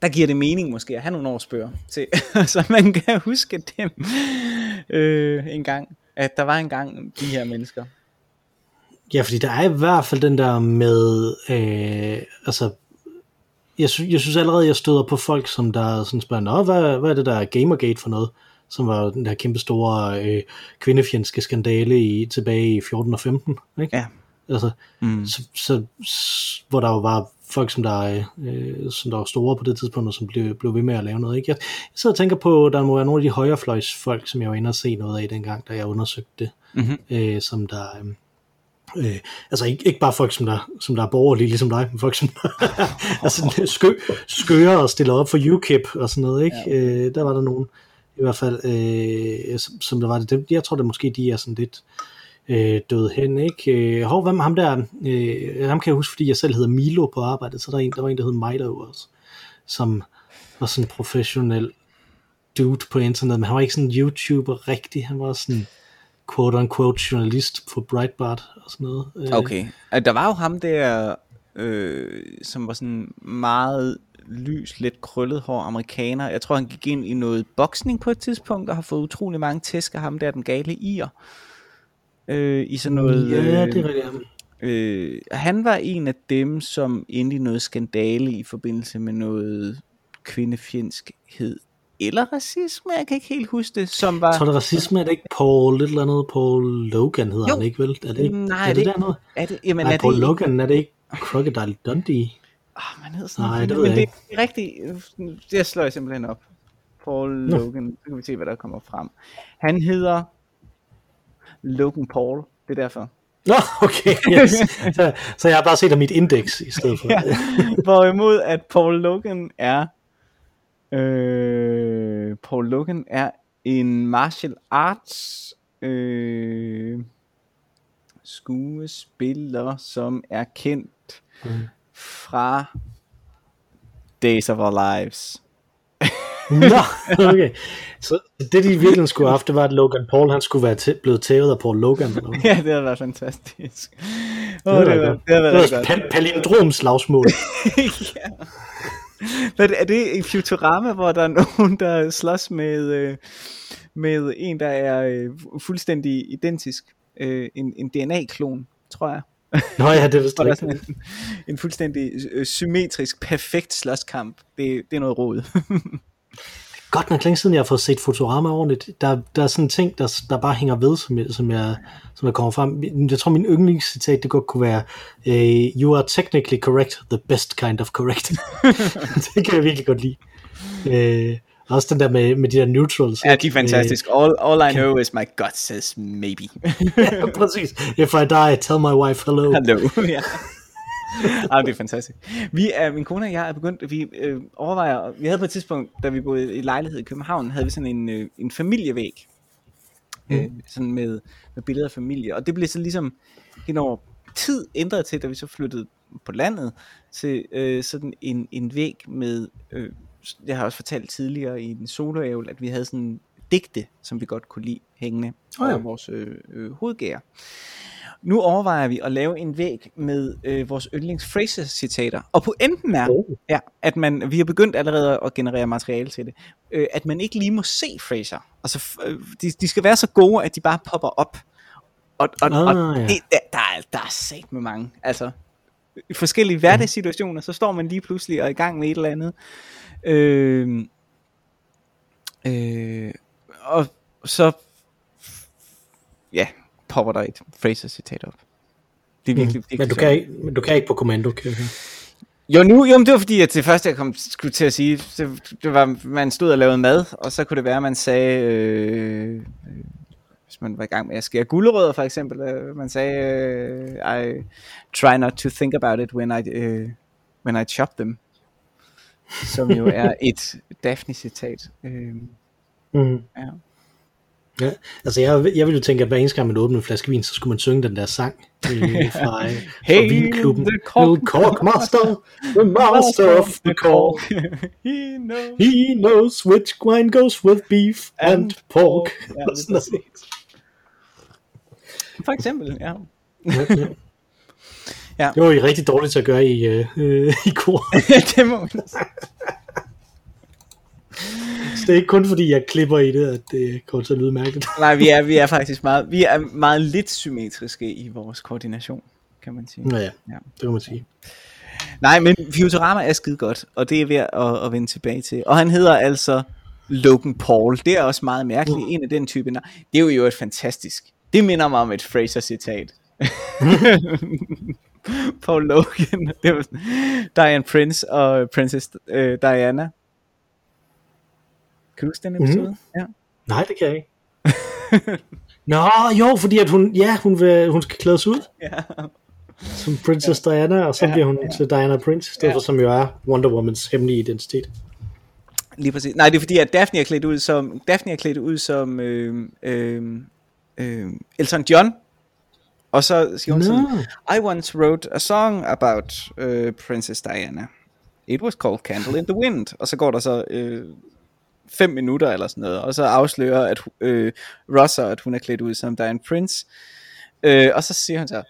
der giver det mening måske at have nogle årsbøger til, så man kan huske dem øh, en gang, at der var engang de her mennesker. Ja, fordi der er i hvert fald den der med, øh, altså, Jeg synes, jeg synes allerede, jeg støder på folk, som der sådan spørger, Nå, hvad, hvad er det der Gamergate for noget, som var den der kæmpe store øh, kvindefjendske skandale i, tilbage i fjorten og femten, ikke? Ja. Altså, mm. så, så, så, hvor der jo var folk, som der, øh, som der var store på det tidspunkt, og som blev, blev ved med at lave noget, ikke? Jeg, jeg sidder og tænker på, der må være nogle af de højrefløjsfolk, som jeg var inde og se noget af dengang, da jeg undersøgte det, mm-hmm. øh, som der... Øh, Øh, altså ikke, ikke bare folk som der, som der er borgerlige ligesom dig, men folk som der altså, skø, skører og stiller op for U K I P og sådan noget, ikke? Ja. Øh, der var der nogen i hvert fald øh, som, som der var det, jeg tror det måske de er sådan lidt øh, døde hen, ikke? Hov, hvem ham der øh, ham kan jeg huske, fordi jeg selv hedder Milo på arbejdet, så der, en, der var en der hed Milo også, som var sådan en professionel dude på internet, men han var ikke sådan en YouTuber rigtig, han var sådan quote-unquote journalist på Breitbart og sådan noget. Okay, der var jo ham der, øh, som var sådan meget lys, let krøllet hår amerikaner. Jeg tror, han gik ind i noget boksning på et tidspunkt, og har fået utrolig mange tæsk af ham der, den gale irer. Øh, I sådan noget... Ja, det var det ham. Øh, han var en af dem, som endte i noget skandale i forbindelse med noget kvindefjendskhed eller racisme, jeg kan ikke helt huske det, som var... Jeg tror, det racisme, er det ikke Paul, et eller andet, Paul Logan hedder jo. Han ikke, vel? Er det ikke, nej, er det, det ikke, dernede? Er det, jamen, nej, er Paul det Logan, ikke? Er det ikke Crocodile Dundee? Oh, man hedder sådan. Nej, det ved jeg ikke. Det er rigtigt, det slår jeg simpelthen op. Paul no. Logan, så kan vi se, hvad der kommer frem. Han hedder Logan Paul, det er derfor. Nå, okay, yes. så, så jeg har bare set af mit indeks i stedet for. Ja. Hvorimod at Paul Logan er øh, Paul Logan er en martial arts øh, skuespiller, som er kendt mm. fra Days of Our Lives. Nå, okay. Så det de virkelig skulle have haft, det var, at Logan Paul, han skulle være t- blevet tævet af Paul Logan. Ja, det havde været fantastisk. Oh, det, var det, var, det, var, det var et pal- palindromslagsmål. Ja. Men er det i Futurama, hvor der er nogen, der slås med, med en, der er fuldstændig identisk? En, en D N A-klon, tror jeg. Nå ja, det forstår jeg. En, en fuldstændig symmetrisk, perfekt slåskamp. Det, det er noget rod. Godt nok længe siden, jeg har fået set Futurama ordentligt. Der, der er sådan en ting, der, der bare hænger ved, som jeg, som jeg, som jeg kommer frem. Jeg tror, min yndlingscitat, det godt kunne være, you are technically correct, the best kind of correct. Det kan jeg virkelig godt lide. Øh, også den der med, med de der neutrals. Ja, de er fantastisk. All, all I know is my gut says maybe. Ja, præcis. If I die, tell my wife hello. Hello, ja. Ah, det er fantastisk. Vi er, min kone og jeg er begyndt, vi øh, overvejer, vi havde på et tidspunkt, da vi boede i lejlighed i København, havde vi sådan en, øh, en familievæg, øh, mm. sådan med, med billeder af familie, og det blev så ligesom hen over tid ændret til, da vi så flyttede på landet, til øh, sådan en, en væg med, øh, jeg har også fortalt tidligere i en soloævel, at vi havde sådan digte, som vi godt kunne lide hængende oh, ja. over vores øh, øh, hovedgære. Nu overvejer vi at lave en væg med øh, vores yndlings Fraser-citater. Og pointen er, oh. ja, at man, vi har begyndt allerede at generere materiale til det, øh, at man ikke lige må se Fraser. Altså, øh, de, de skal være så gode, at de bare popper op. Og, og, oh, og ja. det, der, der er, der er sat med mange. Altså, i forskellige hverdagssituationer, så står man lige pludselig og er i gang med et eller andet. Øh, øh, og så... Ja... popper der et Fraser-citat op. Det er virkelig, mm. men, du kan ikke, men du kan ikke på kommando, kan okay? Jo, nu, jo, men det var fordi, at det første, jeg kom skulle til at sige, det, det var, man stod og lavede mad, og så kunne det være, at man sagde, øh, hvis man var i gang med at skære gulerødder, for eksempel, øh, man sagde, øh, I try not to think about it when I, øh, when I chop them, som jo er et Daphne-citat. Øh, mm. Ja. Ja, altså jeg, jeg ville jo tænke, at hver eneste gang man åbner en flaske vin, så skulle man synge den der sang øh, fra, hey, fra vinklubben. The cork, cork master, the master of the cork. He knows, he knows which wine goes with beef and, and pork. pork. Ja, for eksempel, ja. ja, ja. ja. Det var jo rigtig dårligt at gøre i, øh, i kor. Det må man sige. Så det er ikke kun fordi jeg klipper i det, at det kommer til at lyde mærkeligt. Nej, vi er, vi er faktisk meget, vi er meget lidt symmetriske i vores koordination, kan man sige. Nå ja, ja. Det kan man sige. Nej, men Futurama er skide godt, og det er ved at, at vende tilbage til. Og han hedder altså Logan Paul. Det er også meget mærkeligt, en af den type. Det er jo jo et fantastisk. Det minder mig om et Fraser-citat. Paul Logan, det var Diane Prince og Princess uh, Diana. Kan du huske den episode? Mm-hmm. Ja. Nej, det kan jeg ikke. Nå, jo, fordi at hun, ja, hun, vil, hun skal klædes ud. Ja. Som Princess ja. Diana, og så ja, bliver hun ja. til Diana Prince, derfor ja. som jo er Wonder Womans hemmelige identitet. Lige præcis. Nej, det er fordi, at Daphne er klædt ud som, Daphne er klædt ud som øh, øh, øh, Elton John. Og så siger hun no. sådan, I once wrote a song about uh, Princess Diana. It was called Candle in the Wind. Og så går der så... Øh, fem minutter eller sådan noget, og så afslører at øh, Rosser, at hun er klædt ud som Diane Prince, øh, og så siger han så,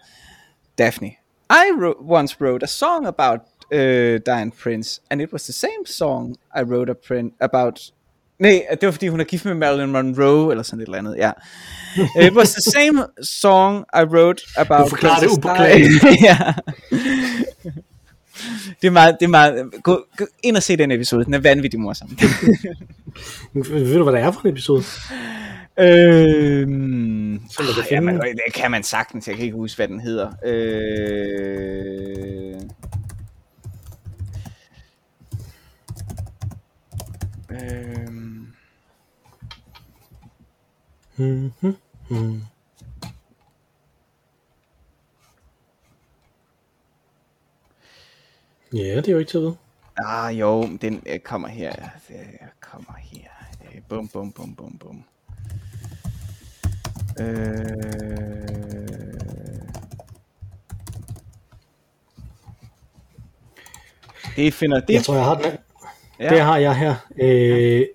Daphne, I wrote, once wrote a song about øh, Diane Prince, and it was the same song I wrote a print about, nej, det var fordi hun er gift med Marilyn Monroe, eller sådan et eller andet, ja. It was the same song I wrote about, du forklarer det upåklageligt. Ja. Det er meget, det er meget, gå, gå ind og se den episode, den er vanvittig morsom. Ved du, hvad der er for en episode? Øhm, Så det, øh, ja, man, det kan man sagtens, jeg kan ikke huske, hvad den hedder. Øh... Øhm... Mm-hmm. Mm. Ja, det er jo ikke til at vide. Ah, jo, den kommer her. Den kommer her. Bum, bum, bum, bum, bum. Øh... Det finder det. Jeg tror, jeg har den. Ja. Det har jeg her. Øh,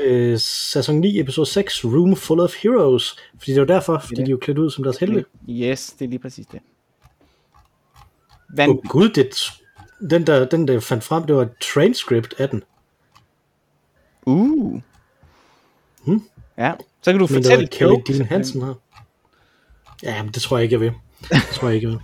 øh, sæson ni, episode seks, Room Full of Heroes. Fordi det er jo derfor, fordi de er jo klædt ud som deres helte. Yes, det er lige præcis det. Åh oh, gud, det Den der, den der fandt frem, det var et transcript af den. Uh. Hmm? Ja, så kan du men fortælle Kelly Dean Hansen her. Ja, men det tror jeg ikke, jeg vil. Det tror jeg ikke, jeg vil.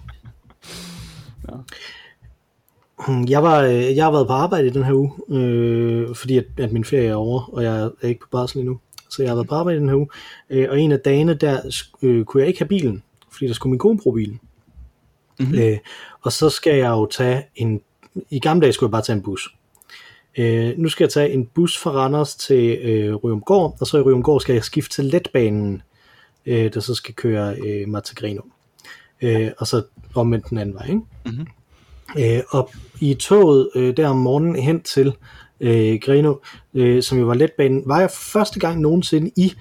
Jeg, var, jeg har været på arbejde i den her uge, øh, fordi at, at min ferie er over, og jeg er ikke på barsel endnu. Så jeg har været på arbejde i den her uge, øh, og en af dagene der øh, kunne jeg ikke have bilen, fordi der skulle min kone bruge bilen. Mm-hmm. Øh, og så skal jeg jo tage en, i gamle dage skulle jeg bare tage en bus, øh, nu skal jeg tage en bus fra Randers til øh, Ryomgård, og så i Ryomgård skal jeg skifte til Leth-banen, øh, der så skal køre øh, mig til Grenå, øh, og så omvendt den anden vej, ikke? Mm-hmm. øh, og i toget øh, der om morgenen hen til øh, Grenå, øh, som jo var Leth-banen, var jeg første gang nogensinde i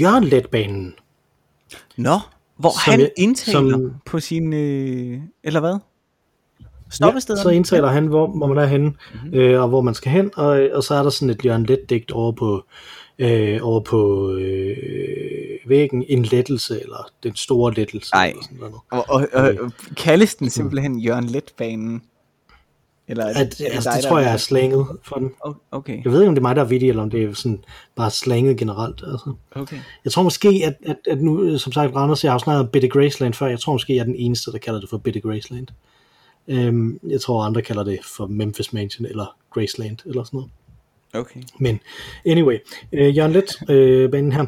Jørgen Leth-banen. Nå no. Hvor som han jeg, indtaler som, på sine, øh, eller hvad? Stoppesteder? Ja, så indtaler han, hvor, hvor man er henne, mm-hmm. øh, og hvor man skal hen, og, og så er der sådan et Jørgen Leth-digt over på, øh, over på øh, væggen, en lettelse, eller den store lettelse. Nej, og, og, og øh. kaldes den simpelthen Jørgen Leth-banen? Eller at, det, altså, dig, det tror jeg er slanget for den. Okay. Jeg ved ikke om det er mig der er vittig, eller om det er sådan bare slanget generelt altså. Okay. Jeg tror måske at, at, at nu som sagt Randers, jeg har jo snakket om Bitty Graceland før. Jeg tror måske jeg er den eneste der kalder det for Bitty Graceland. øhm, Jeg tror andre kalder det for Memphis Mansion eller Graceland eller sådan noget. Okay. Men anyway, øh, Jørgen Leth-banen øh, her.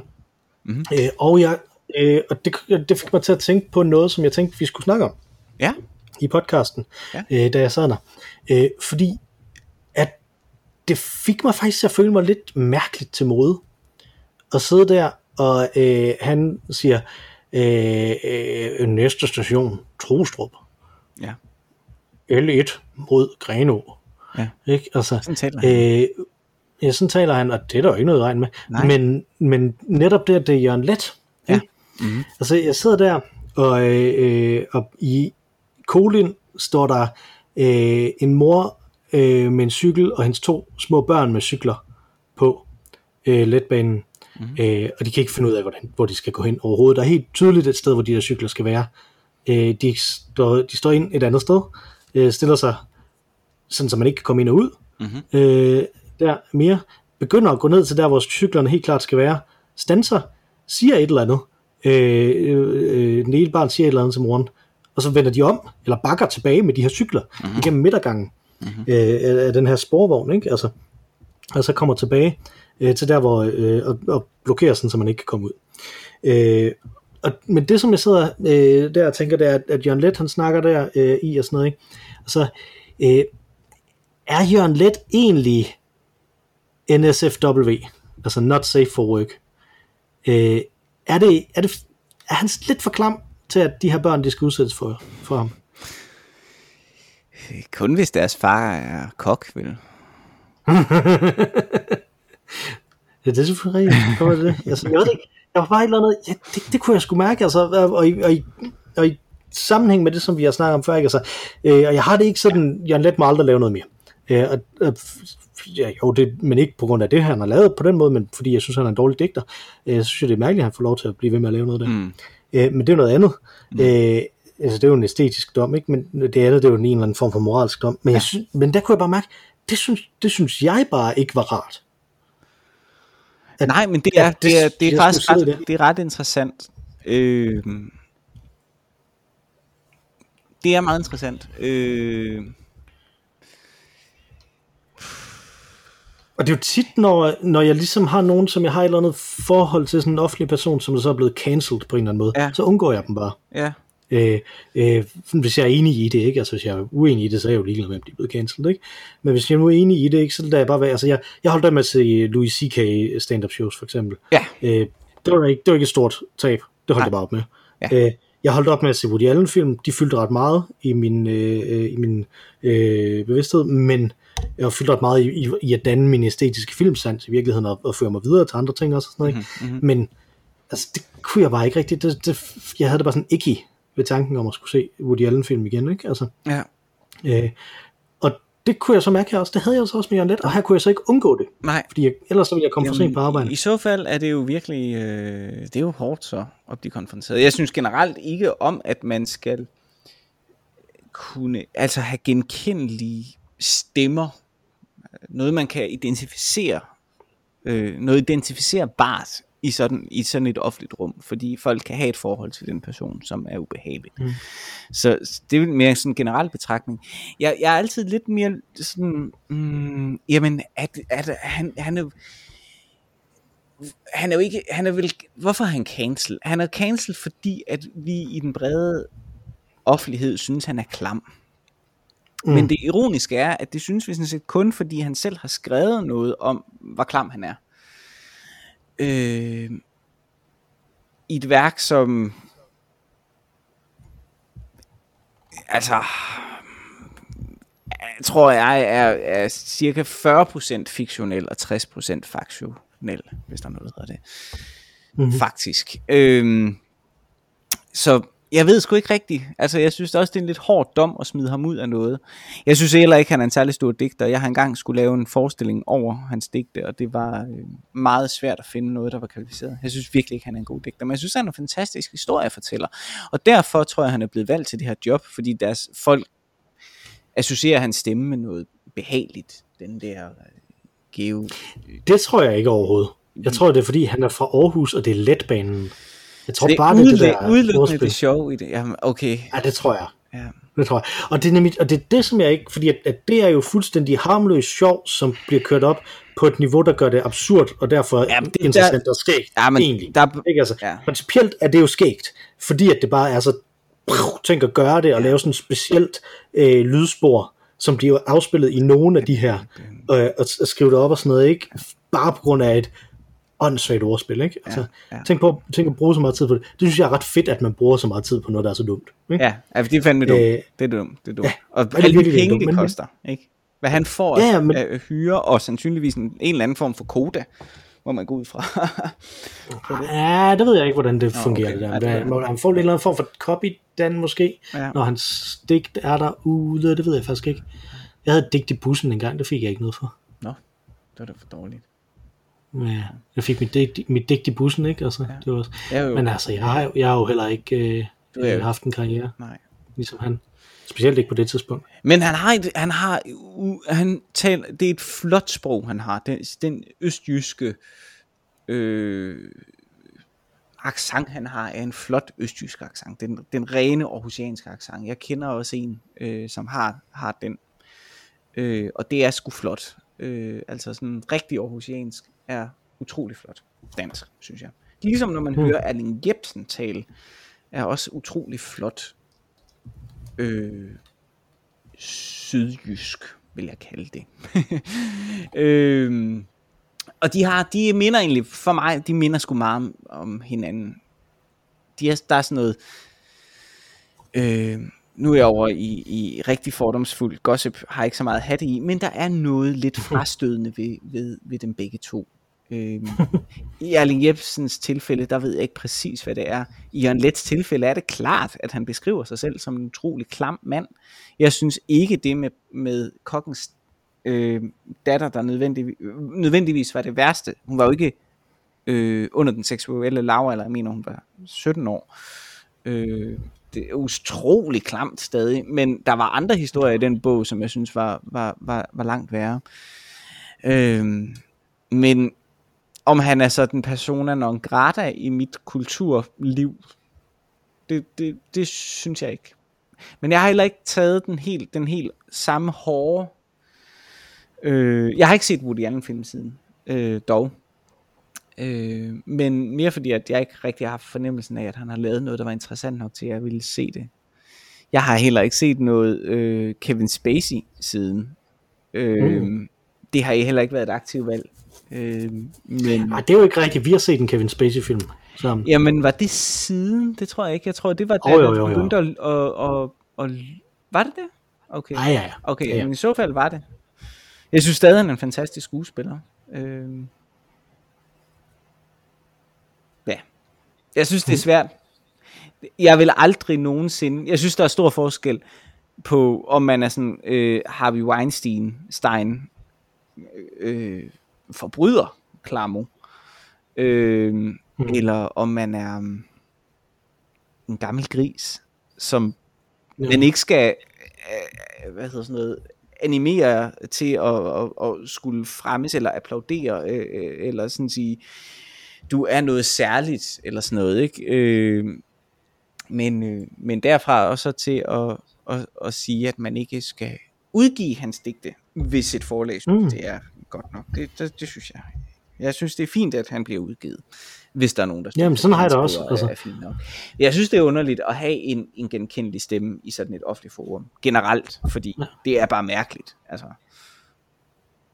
Mm-hmm. øh, Og, jeg, øh, og det, det fik mig til at tænke på noget som jeg tænkte vi skulle snakke om. Ja. I podcasten, ja. øh, da jeg sad der. Øh, fordi at det fik mig faktisk til at føle mig lidt mærkeligt til mode. At sidde der, og øh, han siger, øh, øh, næste station, Trostrup. Ja. L et mod Grenå. Ja. Ikke? Altså, sådan taler han. Øh, ja, sådan taler han, og det er der jo ikke noget regn med. Men, men netop der, det er Jørgen Leth. Ja. Ja. Mm-hmm. Altså, jeg sidder der, og, øh, og i Colin står der øh, en mor øh, med en cykel og hendes to små børn med cykler på øh, Leth-banen. Mm-hmm. øh, og de kan ikke finde ud af hvordan, hvor de skal gå hen overhovedet. Der er helt tydeligt et sted hvor de der cykler skal være. øh, de, står, de står ind et andet sted, øh, stiller sig sådan så man ikke kan komme ind og ud. Mm-hmm. øh, der mere begynder at gå ned til der hvor cyklerne helt klart skal være, standser, siger et eller andet, øh, øh, den ene barn siger et eller andet til moren. Og så vender de om, eller bakker tilbage med de her cykler, mm-hmm. igennem midtergangen, mm-hmm. øh, af den her sporvogn, ikke? Altså, og så kommer tilbage øh, til der, hvor øh, og, og blokerer sådan, så man ikke kan komme ud. Øh, og, men det, som jeg sidder øh, der og tænker, det er, at Jørgen Leth, han snakker der øh, i og sådan noget, ikke? Og så øh, er Jørgen Leth egentlig N S F W, altså Not Safe for Work? Øh, er, det, er, det, er han lidt for klam til at de her børn, de skal udsættes for, for ham? Kun hvis deres far er kok, vel? Ja, det er selvfølgelig rigtigt. Kommer det? Altså, jeg ved ikke. Jeg var bare et eller andet. Ja, det, det kunne jeg sgu mærke, altså. Og i, og, i, og i sammenhæng med det, som vi har snakket om før, ikke? Altså, øh, og jeg har det ikke sådan, Jørgen Leth må aldrig lave noget mere. Øh, og, og, ja, jo, det, men ikke på grund af det, han har lavet på den måde, men fordi jeg synes, han er en dårlig digter. Øh, så synes jeg, det er mærkeligt, at han får lov til at blive ved med at lave noget der. Mm. Men det er jo noget andet. Mm. Øh, altså det er jo en æstetisk dom, ikke? Men det andet, det er jo en eller anden form for moralsk dom. Men, jeg synes, men der kunne jeg bare mærke, det synes, det synes jeg bare ikke var rart. At, Nej, men det er, at, det er, det er faktisk ret, det. Det er ret interessant. Øh, det er meget interessant. Øh, Og det er jo tit, når, når jeg ligesom har nogen, som jeg har et eller andet forhold til sådan en offentlig person, som så er blevet cancelled på en eller anden måde, ja. Så undgår jeg dem bare. Ja. Øh, øh, hvis jeg er enig i det, ikke? Altså hvis jeg er uenig i det, så er jeg jo ligeglad med, at de er blevet cancelled, ikke? Men hvis jeg nu er enig i det, ikke? Så lader jeg bare være. Altså jeg, jeg holdt der med at se Louis C K stand-up shows for eksempel. Ja. Øh, det var ikke, det var ikke et stort tab. Det holdt jeg bare op med. Ja. Øh, jeg holdt op med at se Woody Allen film. De fyldte ret meget i min, øh, i min øh, bevidsthed, men jeg fyldte ret meget i, i, i at danne min æstetiske filmsans i virkeligheden, og, og føre mig videre til andre ting også og sådan noget, ikke? Mm-hmm. Men altså, det kunne jeg bare ikke rigtigt. Det, det, jeg havde det bare sådan ikke ved tanken om at skulle se Woody Allen film igen, ikke? Altså, ja. Øh, og det kunne jeg så mærke her også. Det havde jeg så også med Jørgen Leth, og her kunne jeg så ikke undgå det. Nej. Fordi jeg, ellers så ville jeg komme for sent på arbejde. I, i så fald er det jo virkelig, øh, det er jo hårdt så at blive konfronteret. Jeg synes generelt ikke om, at man skal kunne, altså have genkendelige stemmer, noget man kan identificere, øh, noget identificerbart i sådan, i sådan et offentligt rum, fordi folk kan have et forhold til den person, som er ubehagelig. Mm. Så det er mere sådan en generel betragtning. Jeg, jeg er altid lidt mere sådan, mm, jamen, at, at han, han er, han er jo ikke, han er vel, hvorfor er han cancel? Han er cancel, fordi at vi i den brede offentlighed synes, han er klam. Mm. Men det ironiske er, at det synes vi sådan set kun, fordi han selv har skrevet noget om, hvor klam han er. Øh, i et værk, som altså tror jeg er, er cirka fyrre procent fiktionel og tres procent faktionel, hvis der er noget, der hedder det. Mm-hmm. Faktisk. Øh, så jeg ved sgu ikke rigtigt. Altså, jeg synes også, det er en lidt hård dom at smide ham ud af noget. Jeg synes heller ikke, han er en særlig stor digter. Jeg har engang skulle lave en forestilling over hans digte, og det var meget svært at finde noget, der var kvalificeret. Jeg synes virkelig ikke, han er en god digter, men jeg synes, han er en fantastisk historiefortæller. Og derfor tror jeg, han er blevet valgt til det her job, fordi deres folk associerer hans stemme med noget behageligt. Den der geo... Det tror jeg ikke overhovedet. Jeg tror, det er, fordi han er fra Aarhus, og det er Leth-banen. Jeg tror det bare, udlæ- det er udelukkende det sjov i det. Jamen, okay. Ja, det tror jeg. Ja. Det tror jeg. Og det er nemlig, og det er det, som jeg ikke, fordi at, at det er jo fuldstændig harmløs sjov, som bliver kørt op på et niveau, der gør det absurd, og derfor jamen, det, interessant der, og skægt. Jamen, egentlig. Der, ikke, altså. Ja. Principielt er det jo skægt, fordi at det bare er så, tænk at gøre det, og ja. Lave sådan et specielt øh, lydspor, som bliver afspillet i nogle af de her, øh, og, og skrive det op og sådan noget, ikke? Bare på grund af et åndssvagt ordspil, ikke? Altså, ja, ja. Tænk på tænk at bruge så meget tid på det. Det synes jeg er ret fedt, at man bruger så meget tid på noget, der er så dumt. Ikke? Ja, altså, det er fandme dumt. Øh, det er dumt. Det er dumt. Ja, og alle de penge, dumt, det men... koster. Ikke? Hvad han får ja, men... at hyre, og sandsynligvis en, en eller anden form for koda, hvor man går ud fra. Ja, det ved jeg ikke, hvordan det fungerer. Nå, okay. Det der. Hvad, han får en eller anden form for copy, den måske, ja. Når hans digt er derude. Det ved jeg faktisk ikke. Jeg havde et digt i bussen engang, det fik jeg ikke noget for. Nå, det var da for dårligt. Ja, jeg fik mit digt, mit digt i bussen, ikke? Altså, ja. Det var også... ja, men altså, jeg har jo, jeg har jo heller ikke øh, jo. haft en karriere, nej. Ligesom han. Specielt ikke på det tidspunkt. Men han har, et, han har, han taler, det er et flot sprog, han har. Den, den østjyske øh, accent, han har, er en flot østjysk accent. Den, den rene aarhusianske accent. Jeg kender også en, øh, som har, har den. Øh, og det er sgu flot. Øh, altså sådan rigtig aarhusiansk. Er utrolig flot dansk, synes jeg. Ligesom når man mm. hører Erling Jepsen tale, er også utrolig flot øh, sydjysk, vil jeg kalde det. øh, og de har, de minder egentlig, for mig, de minder sgu meget om, om hinanden. De er, der er sådan noget, øh, nu er jeg over i, i rigtig fordomsfuld gossip, har ikke så meget hat i, men der er noget lidt frastødende ved, ved, ved dem begge to. Øhm, I Erling Jepsens tilfælde, der ved jeg ikke præcis, hvad det er. I Jørgen Leths tilfælde er det klart, at han beskriver sig selv som en utrolig klam mand. Jeg synes ikke det med, med kokkens øh, datter, der nødvendigvis, nødvendigvis var det værste. Hun var jo ikke øh, under den seksuelle lav, eller jeg mener, hun var sytten år. Øh, Det er utrolig klamt stadig, men der var andre historier i den bog, som jeg synes var, var, var, var langt værre. Øhm, men om han er sådan persona non grata i mit kulturliv, det, det, det synes jeg ikke. Men jeg har heller ikke taget den helt, den helt samme hårde Øh, jeg har ikke set Woody Allen-film siden, øh, dog. Øh, men mere fordi, at jeg ikke rigtig har haft fornemmelsen af, at han har lavet noget, der var interessant nok til, at jeg ville se det. Jeg har heller ikke set noget øh, Kevin Spacey siden. Øh, mm. Det har heller ikke været et aktivt valg. Øh, men... Ej, det er jo ikke rigtigt. Vi har set en Kevin Spacey-film. Så... Jamen, var det siden? Det tror jeg ikke. Jeg tror, det var der, oh, jo, jo, jo. der begyndte at... Og, og, og... Var det det? Okay. Ej, ja, ja. Okay, ja, ja. Men i så fald var det. Jeg synes stadig, han er en fantastisk skuespiller. Øh... Ja. Jeg synes, det er svært. Jeg vil aldrig nogensinde... Jeg synes, der er stor forskel på, om man er sådan øh, Harvey Weinstein, Stein, øh, forbryder, klamo, øh, mm. eller om man er um, en gammel gris, som mm. man ikke skal øh, hvad hedder sådan noget, animere til at, at, at skulle fremmes, eller applaudere, øh, eller sådan sige, du er noget særligt, eller sådan noget, ikke? Øh, Men, øh, men derfra også til at, at, at sige, at man ikke skal udgive hans digte, hvis et forlag synes, mm. det er godt nok. Det, det, det synes jeg. Jeg synes, det er fint, at han bliver udgivet, hvis der er nogen, der synes, jamen, sådan har jeg det også. Altså. Er fint nok. Jeg synes, det er underligt at have en, en genkendelig stemme i sådan et offentligt forum. Generelt, fordi ja. Det er bare mærkeligt. Altså.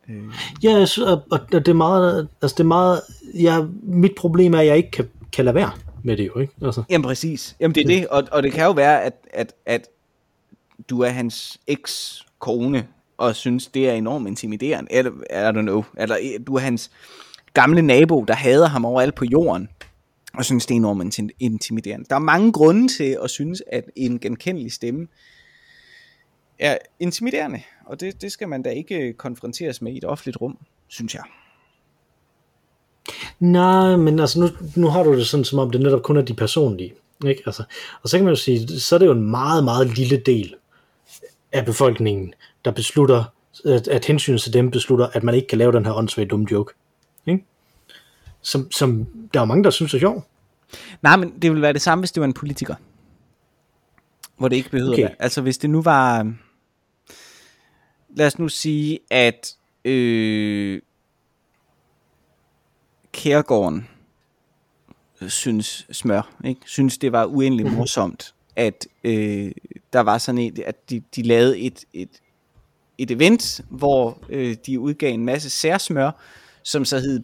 Øh. Ja, jeg synes, og det er meget... Altså, det er meget jeg, mit problem er, at jeg ikke kan, kan lade være. Med det jo, ikke? Altså. Jamen præcis. Jamen det er det, og, og det kan jo være, at, at, at du er hans eks-kone, og synes, det er enormt intimiderende, eller I don't know, eller du er hans gamle nabo, der hader ham overalt på jorden, og synes, det er enormt intimiderende. Der er mange grunde til at synes, at en genkendelig stemme er intimiderende, og det, det skal man da ikke konfronteres med i et offentligt rum, synes jeg. Nej, men altså nu, nu har du det sådan, som om det netop kun er de personlige, ikke? Altså, og så kan man jo sige, så er det jo en meget, meget lille del af befolkningen, der beslutter, at, at hensynet til dem beslutter, at man ikke kan lave den her åndssvagt dumme joke, ikke? Som, som der er mange, der synes er sjov. Nej, men det ville være det samme, hvis det var en politiker, hvor det ikke behøver okay. Altså hvis det nu var, lad os nu sige, at øh... Kærgården synes smør, ikke? Synes det var uendeligt morsomt, at øh, der var sådan et, at de, de lavede et, et, et event, hvor øh, de udgav en masse særsmør, som så hed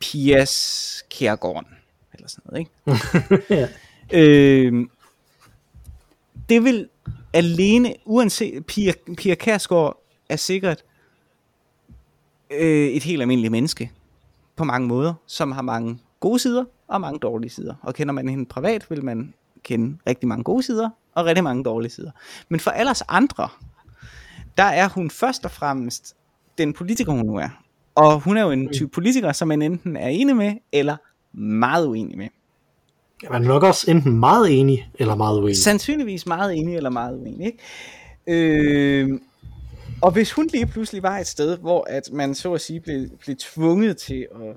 Pias Kærgården, eller sådan noget, ikke? ja. øh, det vil alene, uanset, Pia, Pia Kærsgaard er sikkert øh, et helt almindeligt menneske, på mange måder, som har mange gode sider og mange dårlige sider. Og kender man hende privat, vil man kende rigtig mange gode sider og rigtig mange dårlige sider. Men for alle os andre, der er hun først og fremmest den politiker, hun nu er. Og hun er jo en type politiker, som man enten er enig med eller meget uenig med. Ja, man er nok også enten meget enig eller meget uenig. Sandsynligvis meget enig eller meget uenig, ikke? Øh... Og hvis hun lige pludselig var et sted, hvor at man så at sige blev, blev tvunget til at,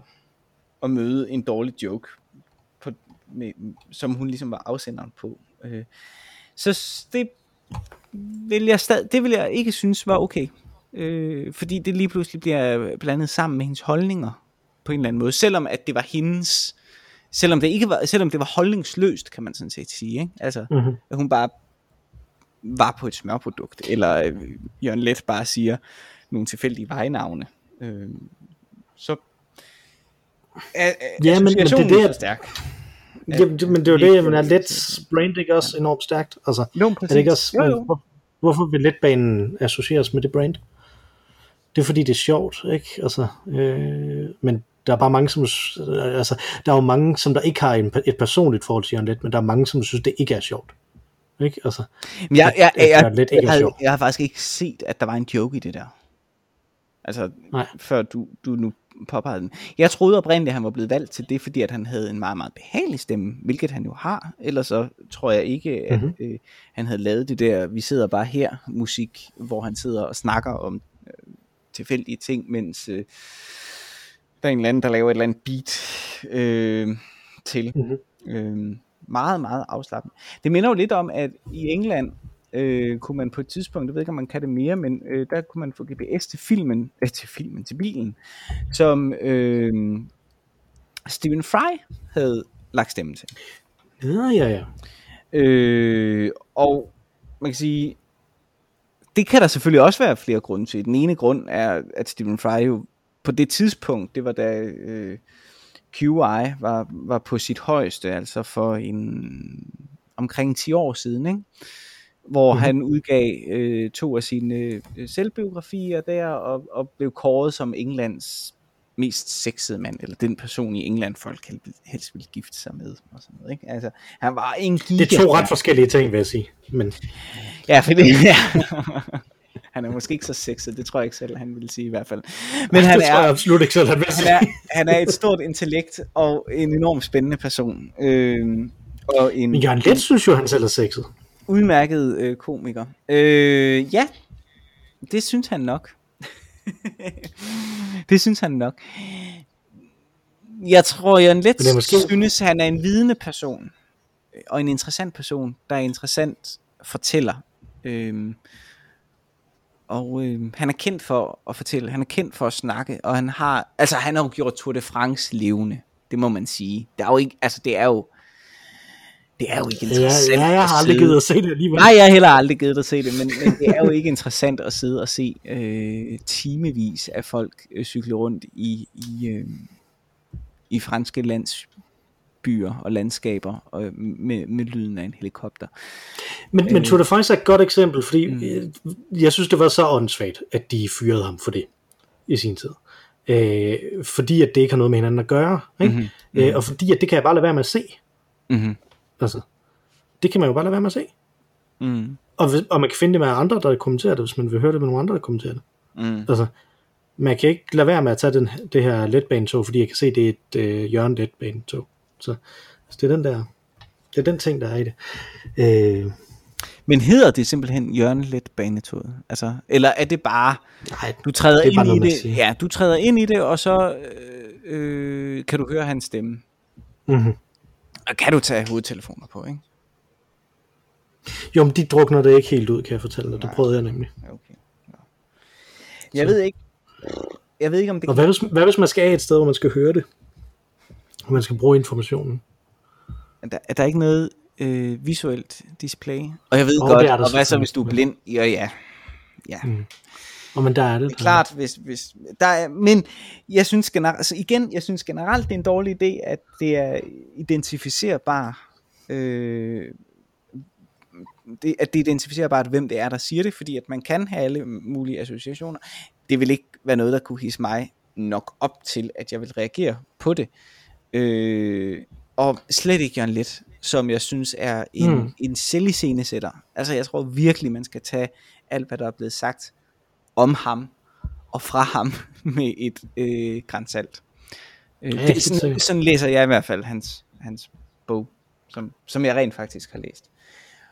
at møde en dårlig joke, på, med, som hun ligesom var afsenderen på, øh, så det vil, jeg stadig, det vil jeg ikke synes var okay. Øh, fordi det lige pludselig bliver blandet sammen med hendes holdninger på en eller anden måde, selvom at det var hendes, selvom det ikke var, selvom det var holdningsløst, kan man sådan set sige, ikke? Altså, mm-hmm. at hun bare var på et smørprodukt, eller Jørgen Leth bare siger nogle tilfældige vejnavne. Øh, så er, er ja, men det er det, så stærk. At, jamen, det, men det er jo det, men er Leths brand ikke også ja. enormt stærkt? Altså, jo, er det ikke også, jo, jo. Hvorfor, hvorfor vil Leth-banen associeres med det brand? Det er fordi, det er sjovt, ikke? Altså, øh, men der er bare mange, som altså, der er jo mange, som der ikke har en, et personligt forhold til Jørgen Leth, men der er mange, som synes, det ikke er sjovt. Ikke? Altså, jeg, jeg, jeg, jeg, lidt ikke jeg, havde, jeg har faktisk ikke set, at der var en joke i det der. Altså, nej. Før du, du nu påpegede den. Jeg troede oprindeligt, at han var blevet valgt til det, fordi at han havde en meget, meget behagelig stemme, hvilket han jo har. Ellers så tror jeg ikke, at mm-hmm. øh, han havde lavet det der, vi sidder bare her, musik, hvor han sidder og snakker om øh, tilfældige ting, mens øh, der er en eller anden, der laver et eller andet beat øh, til. Mm-hmm. Øh, meget, meget afslappende. Det minder jo lidt om, at i England, øh, kunne man på et tidspunkt, jeg ved ikke om man kan det mere, men øh, der kunne man få G P S til filmen, øh, til filmen, til bilen, som øh, Stephen Fry havde lagt stemme til. Ja, ja, ja. Øh, og man kan sige, det kan der selvfølgelig også være flere grunde til. Den ene grund er, at Stephen Fry jo på det tidspunkt, det var da øh, Q I var, var på sit højeste, altså for en omkring ti år siden, ikke? Hvor mm-hmm. han udgav øh, to af sine øh, selvbiografier der, og, og blev kåret som Englands mest sexede mand, eller den person i England, folk helst ville gifte sig med, og sådan noget, ikke? Altså, han var en giga... Det er to ret forskellige ting, vil jeg sige. Men... Ja, for det... Ja. Han er måske ikke så sexet, det tror jeg ikke selv, han ville sige i hvert fald. Men han er, absolut ikke selv, han vil sige. Han er, han er et stort intellekt, og en enormt spændende person. Øh, og en, Men Jørgen Leth synes jo, han selv er sexet. Udmærket øh, komiker. Øh, ja, det synes han nok. Det synes han nok. Jeg tror, Jørgen Leth måske... synes, han er en vidende person, og en interessant person, der er interessant fortæller. Øh, og øh, han er kendt for at fortælle, han er kendt for at snakke, og han har, altså han har jo gjort Tour de France levende, det må man sige. Det er jo ikke, altså det er jo, det er jo ikke interessant. Ja, ja, jeg har aldrig givet at se det alligevel. Nej, jeg har heller aldrig givet at se det, men, men det er jo ikke interessant at sidde og se øh, timevis af folk øh, cykle rundt i i, øh, i franske landsbyer og landskaber og, med, med lyden af en helikopter. Men, øh, men Tour de France er et godt eksempel, fordi mm. jeg synes, det var så åndssvagt, at de fyrede ham for det i sin tid. Øh, fordi at det ikke har noget med hinanden at gøre, ikke? Mm-hmm. Øh, og fordi at det kan jeg bare lade være med at se. Mhm. Altså, det kan man jo bare lade være med at se. Mm. Og, hvis, og man kan finde det med andre, der kommenterer det, hvis man vil høre det med nogle andre, der kommenterer det. Mm. Altså, man kan ikke lade være med at tage den, det her Leth-banen-tog, fordi jeg kan se, det er et øh, Jørgen Leth-banen-tog. Så altså, det er den der, det er den ting, der er i det. Øh. Men hedder det simpelthen Jørgen Leth-banen-toget? Altså, eller er det bare, nej, du træder det ind bare i det, ja, du træder ind i det, og så øh, øh, kan du høre hans stemme? Mhm. Og kan du tage hovedtelefoner på, ikke? Jo, men de drukner det ikke helt ud, kan jeg fortælle dig. Nej. Det prøvede jeg nemlig. Okay. No. Jeg så. ved ikke. Jeg ved ikke om det. Og hvad hvis, hvad hvis man skal af et sted, hvor man skal høre det, hvor man skal bruge informationen? Er der, er der ikke noget øh, visuelt display? Og jeg ved oh, godt. Og hvad så, så hvis du er blind? Ja, ja. Ja. Mm. Og men der er det. Det er klart, hvis, hvis der er, men jeg synes generelt, altså igen, jeg synes generelt, det er en dårlig idé, at det er identificerbart, øh, det, at det er identificerbart, hvem det er, der siger det, fordi at man kan have alle mulige associationer. Det vil ikke være noget, der kunne hisse mig nok op til, at jeg vil reagere på det. Øh, og slet ikke Jørgen Leth, som jeg synes er en, mm. en selviscenesætter. Altså jeg tror virkelig, man skal tage alt, hvad der er blevet sagt om ham og fra ham med et øh, gran salt. Øh, ja, det, sådan, sådan læser jeg i hvert fald hans, hans bog, som, som jeg rent faktisk har læst.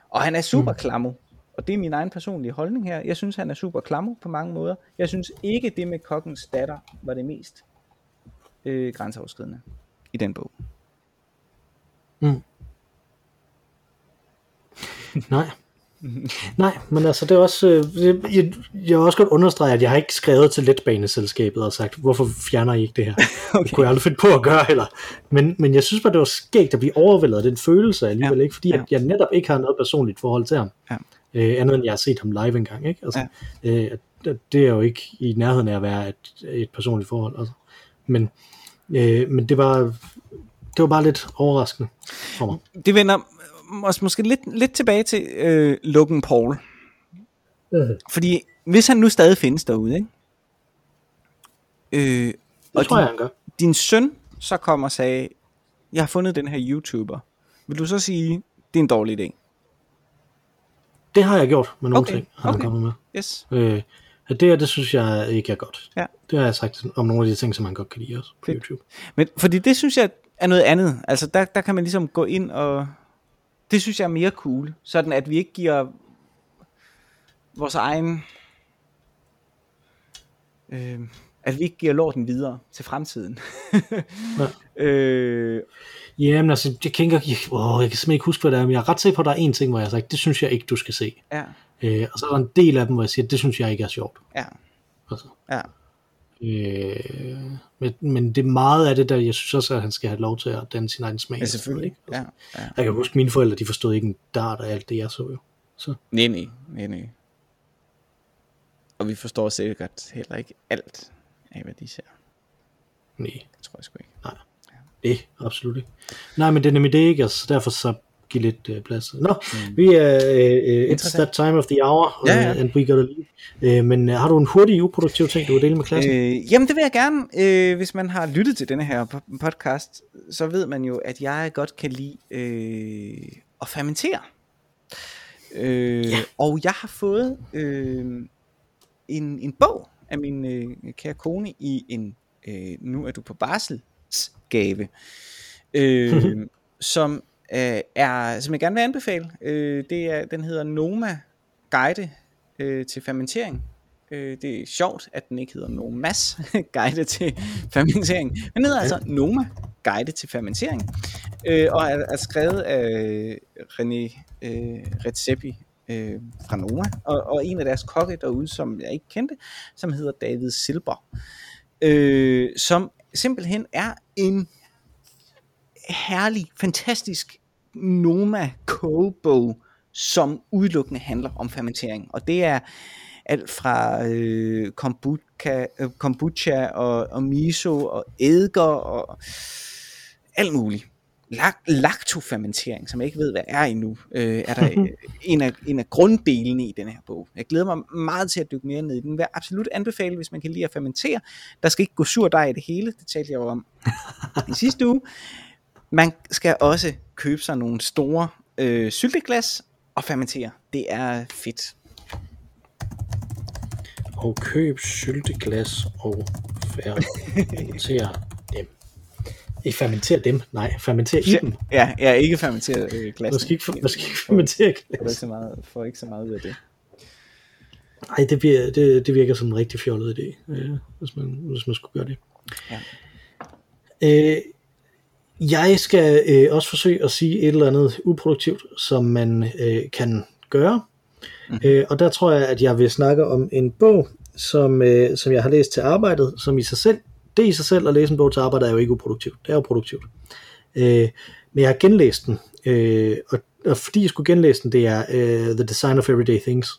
Og han er super klammo, og det er min egen personlige holdning her. Jeg synes, han er super klammo på mange måder. Jeg synes ikke, det med kokkens datter var det mest øh, grænseoverskridende i den bog. Mm. Nej. Nej, men altså det er også øh, jeg, jeg har også godt understreget, at jeg har ikke skrevet til Letbaneselskabet og sagt, hvorfor fjerner I ikke det her? Okay. Det kunne jeg aldrig finde på at gøre heller, men, men jeg synes bare det var skægt at blive overvældet af den følelse alligevel, ja. Ikke? Fordi ja. At jeg netop ikke har noget personligt forhold til ham, ja. øh, andet end jeg har set ham live engang, ikke? Altså, ja. øh, det er jo ikke i nærheden af at være et, et personligt forhold, altså. men, øh, men det var det var bare lidt overraskende for mig. Det vender også måske lidt, lidt tilbage til øh, Logan Paul. Øh. Fordi hvis han nu stadig findes derude, ikke? Øh, og tror din, jeg, han gør. Din søn så kom og sagde, jeg har fundet den her YouTuber. Vil du så sige, det er en dårlig idé? Det har jeg gjort med nogle okay. ting, han okay. er kommet med. Yes. Øh, det her, det synes jeg ikke er godt. Ja. Det har jeg sagt om nogle af de ting, som man godt kan lide også på Fedt. YouTube. Men, fordi det synes jeg er noget andet. Altså der, der kan man ligesom gå ind og... Det synes jeg er mere cool, sådan at vi ikke giver vores egen, øh, at vi ikke giver lorten videre til fremtiden. øh, Jamen altså, jeg kan ikke, jeg, åh, jeg kan simpelthen ikke huske, hvad det er, men jeg er ret sikker på, at der er en ting, hvor jeg har sagt, det synes jeg ikke, du skal se. Ja. Øh, og så er der en del af dem, hvor jeg siger, det synes jeg ikke er sjovt. Ja. Altså. Ja. Øh, men, men det er meget af det der, jeg synes også, at han skal have lov til at danne sin egen smag. Ja, selvfølgelig. Ikke? Altså. Ja, ja. Jeg kan huske, mine forældre, de forstod ikke en dart af alt det, jeg så jo. Så. Nej, nej, nej, nej. Og vi forstår sikkert heller ikke alt af, hvad de ser. Nej. Det tror jeg sgu ikke. Nej. Det, absolut ikke. Nej, men det er nemlig det ikke, altså derfor så giver lidt øh, plads. Nå, mm. vi er, øh, øh, it's that time of the hour, ja, ja. And we gotta leave. Øh, men øh, har du en hurtig, uproduktiv ting, du vil dele med klassen? Øh, jamen, det vil jeg gerne. Øh, hvis man har lyttet til denne her podcast, så ved man jo, at jeg godt kan lide øh, at fermentere. Øh, ja. Og jeg har fået øh, en, en bog af min øh, kære kone i en, øh, nu er du på barsel, gave, øh, som øh, er, som jeg gerne vil anbefale. Øh, det er, den hedder Noma Guide øh, til fermentering. Øh, det er sjovt, at den ikke hedder Nomas Guide til fermentering. Men den hedder altså Noma Guide til fermentering, øh, og er, er skrevet af René øh, Redzepi øh, fra Noma, og, og en af deres kokke derude, som jeg ikke kendte, som hedder David Zilber, øh, som simpelthen er en herlig, fantastisk Noma kogebog, som udelukkende handler om fermentering. Og det er alt fra øh, kombucha, øh, kombucha og, og miso og eddike og alt muligt. Lak- laktofermentering, som jeg ikke ved, hvad er endnu, øh, er der øh, en, af, en af grunddelene i den her bog. Jeg glæder mig meget til at dykke mere ned i den. Jeg vil absolut anbefale, hvis man kan lide at fermentere. Der skal ikke gå sur dej i det hele, det talte jeg jo om i sidste uge. Man skal også købe sig nogle store øh, sylteglas og fermentere. Det er fedt. Og køb sylteglas og fermentere dem. Ikke fermentere dem, nej, fermentere i dem. Ja, ja, ikke fermentere øh, glasen. Måske ikke, måske ikke fermentere glasen. Jeg får ikke så meget ud af det. Nej, det, det, det virker som en rigtig fjollet idé, øh, hvis, man, hvis man skulle gøre det. Ja. Øh, jeg skal øh, også forsøge at sige et eller andet uproduktivt, som man øh, kan gøre. Mm. Øh, og der tror jeg, at jeg vil snakke om en bog, som, øh, som jeg har læst til arbejdet, som i sig selv, det i sig selv at læse en bog til arbejde er jo ikke uproduktivt. Det er jo produktivt. Øh, men jeg har genlæst den, øh, og, og fordi jeg skulle genlæse den, det er øh, The Design of Everyday Things,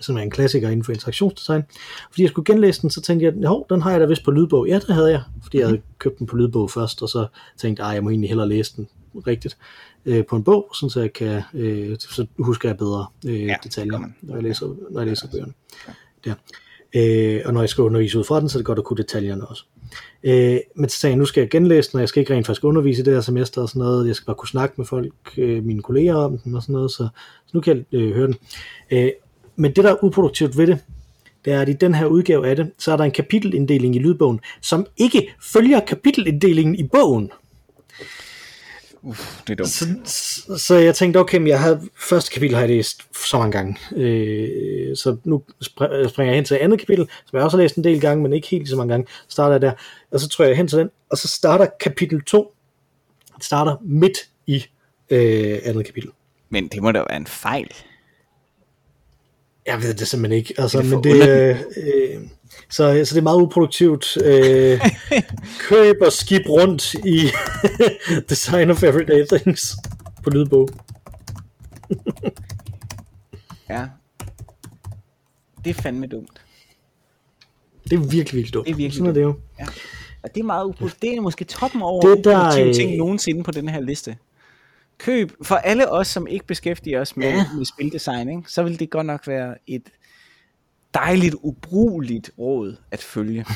som er en klassiker inden for interaktionsdesign. Fordi jeg skulle genlæse den, så tænkte jeg, hov, den har jeg da vist på lydbog. Ja, det havde jeg, fordi jeg havde købt den på lydbog først, og så tænkte jeg, jeg må egentlig hellere læse den rigtigt øh, på en bog, sådan så jeg kan øh, så husker jeg bedre øh, ja, detaljer, når jeg læser, når jeg læser bøgerne. Ja. Øh, og når jeg skal undervise ud fra den, så er det godt at kunne detaljerne også. Øh, men så sagde jeg, nu skal jeg genlæse den, og jeg skal ikke rent faktisk undervise i det her semester og sådan noget. Jeg skal bare kunne snakke med folk, øh, mine kolleger om den og sådan noget, så, så nu kan jeg øh, høre den. Øh, men det, der er uproduktivt ved det, det er, at i den her udgave af det, så er der en kapitelinddeling i lydbogen, som ikke følger kapitelinddelingen i bogen. Uff, det er dumt. Så, så, så jeg tænkte, okay, men jeg havde, første kapitel har jeg læst så mange gange, øh, så nu spr- springer jeg hen til andet kapitel, som jeg også har læst en del gange, men ikke helt så mange gange, starter jeg der, og så tror jeg hen til den, og så starter kapitel to, det starter midt i øh, andet kapitel. Men det må da være en fejl. Jeg ved det simpelthen ikke, altså, det men det øh, øh, så, så det er meget uproduktivt. Øh, køb og skib rundt i Design of Everyday Things på lydbog. Ja. Det er fandme dumt. Det er virkelig, virkelig dumt. Det er virkelig sådan dumt. Er det jo. Ja. Og det er meget uproduktivt. Det er måske toppen over uproduktive ting nogensinde på den her liste. Køb, for alle os, som ikke beskæftiger os med, ja. med spildesign, ikke? Så vil det godt nok være et dejligt, ubrugeligt råd at følge.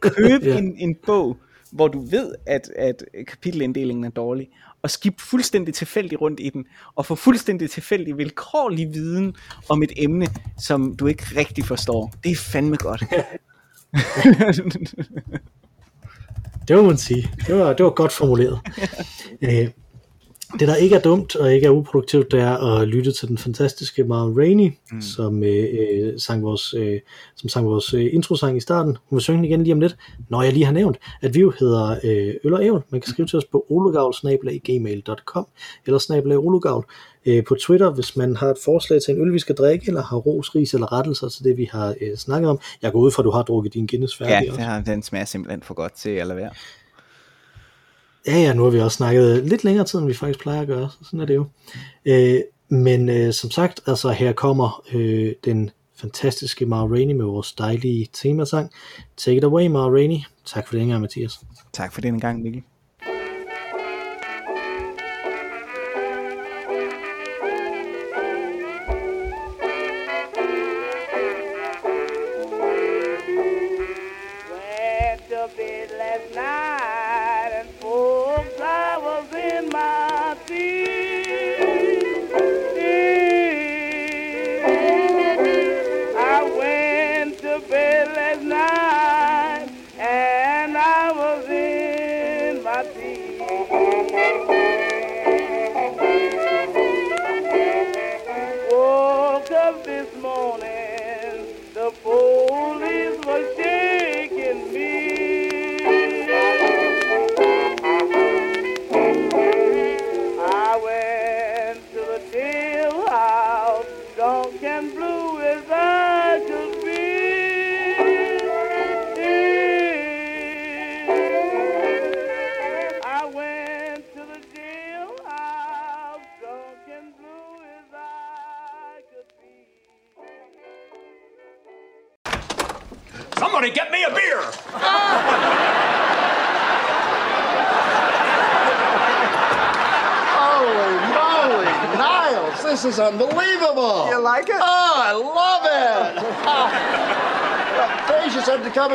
Køb ja. en, en bog, hvor du ved, at, at kapitelinddelingen er dårlig, og skib fuldstændig tilfældigt rundt i den, og få fuldstændig tilfældig vilkårlig viden om et emne, som du ikke rigtig forstår. Det er fandme godt. Ja. Det må man sige. Det var, det var godt formuleret. Ja. Det, der ikke er dumt og ikke er uproduktivt, det er at lytte til den fantastiske Ma Rainey, mm. som, øh, sang vores, øh, som sang vores øh, introsang i starten. Hun vil synge den igen lige om lidt, når jeg lige har nævnt, at vi jo hedder øh, Øl og Ævl. Man kan skrive til os på ologavl snabel-a gmail punktum com eller snabel-a ologavl øh, på Twitter, hvis man har et forslag til en øl, vi skal drikke, eller har ros, ris eller rettelser til det, vi har øh, snakket om. Jeg går ud fra, at du har drukket din Guinness færdig. Ja, har, den smager simpelthen for godt til at lade være. Ja, ja, nu har vi også snakket lidt længere tid, end vi faktisk plejer at gøre, så sådan er det jo. Øh, men øh, som sagt, altså her kommer øh, den fantastiske Ma Rainey med vores dejlige temasang. Take it away, Ma Rainey. Tak for denne gang, Mathias. Tak for denne gang, Mikkel.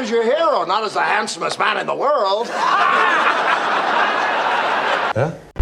Is your hero, not as the handsomest man in the world. Huh?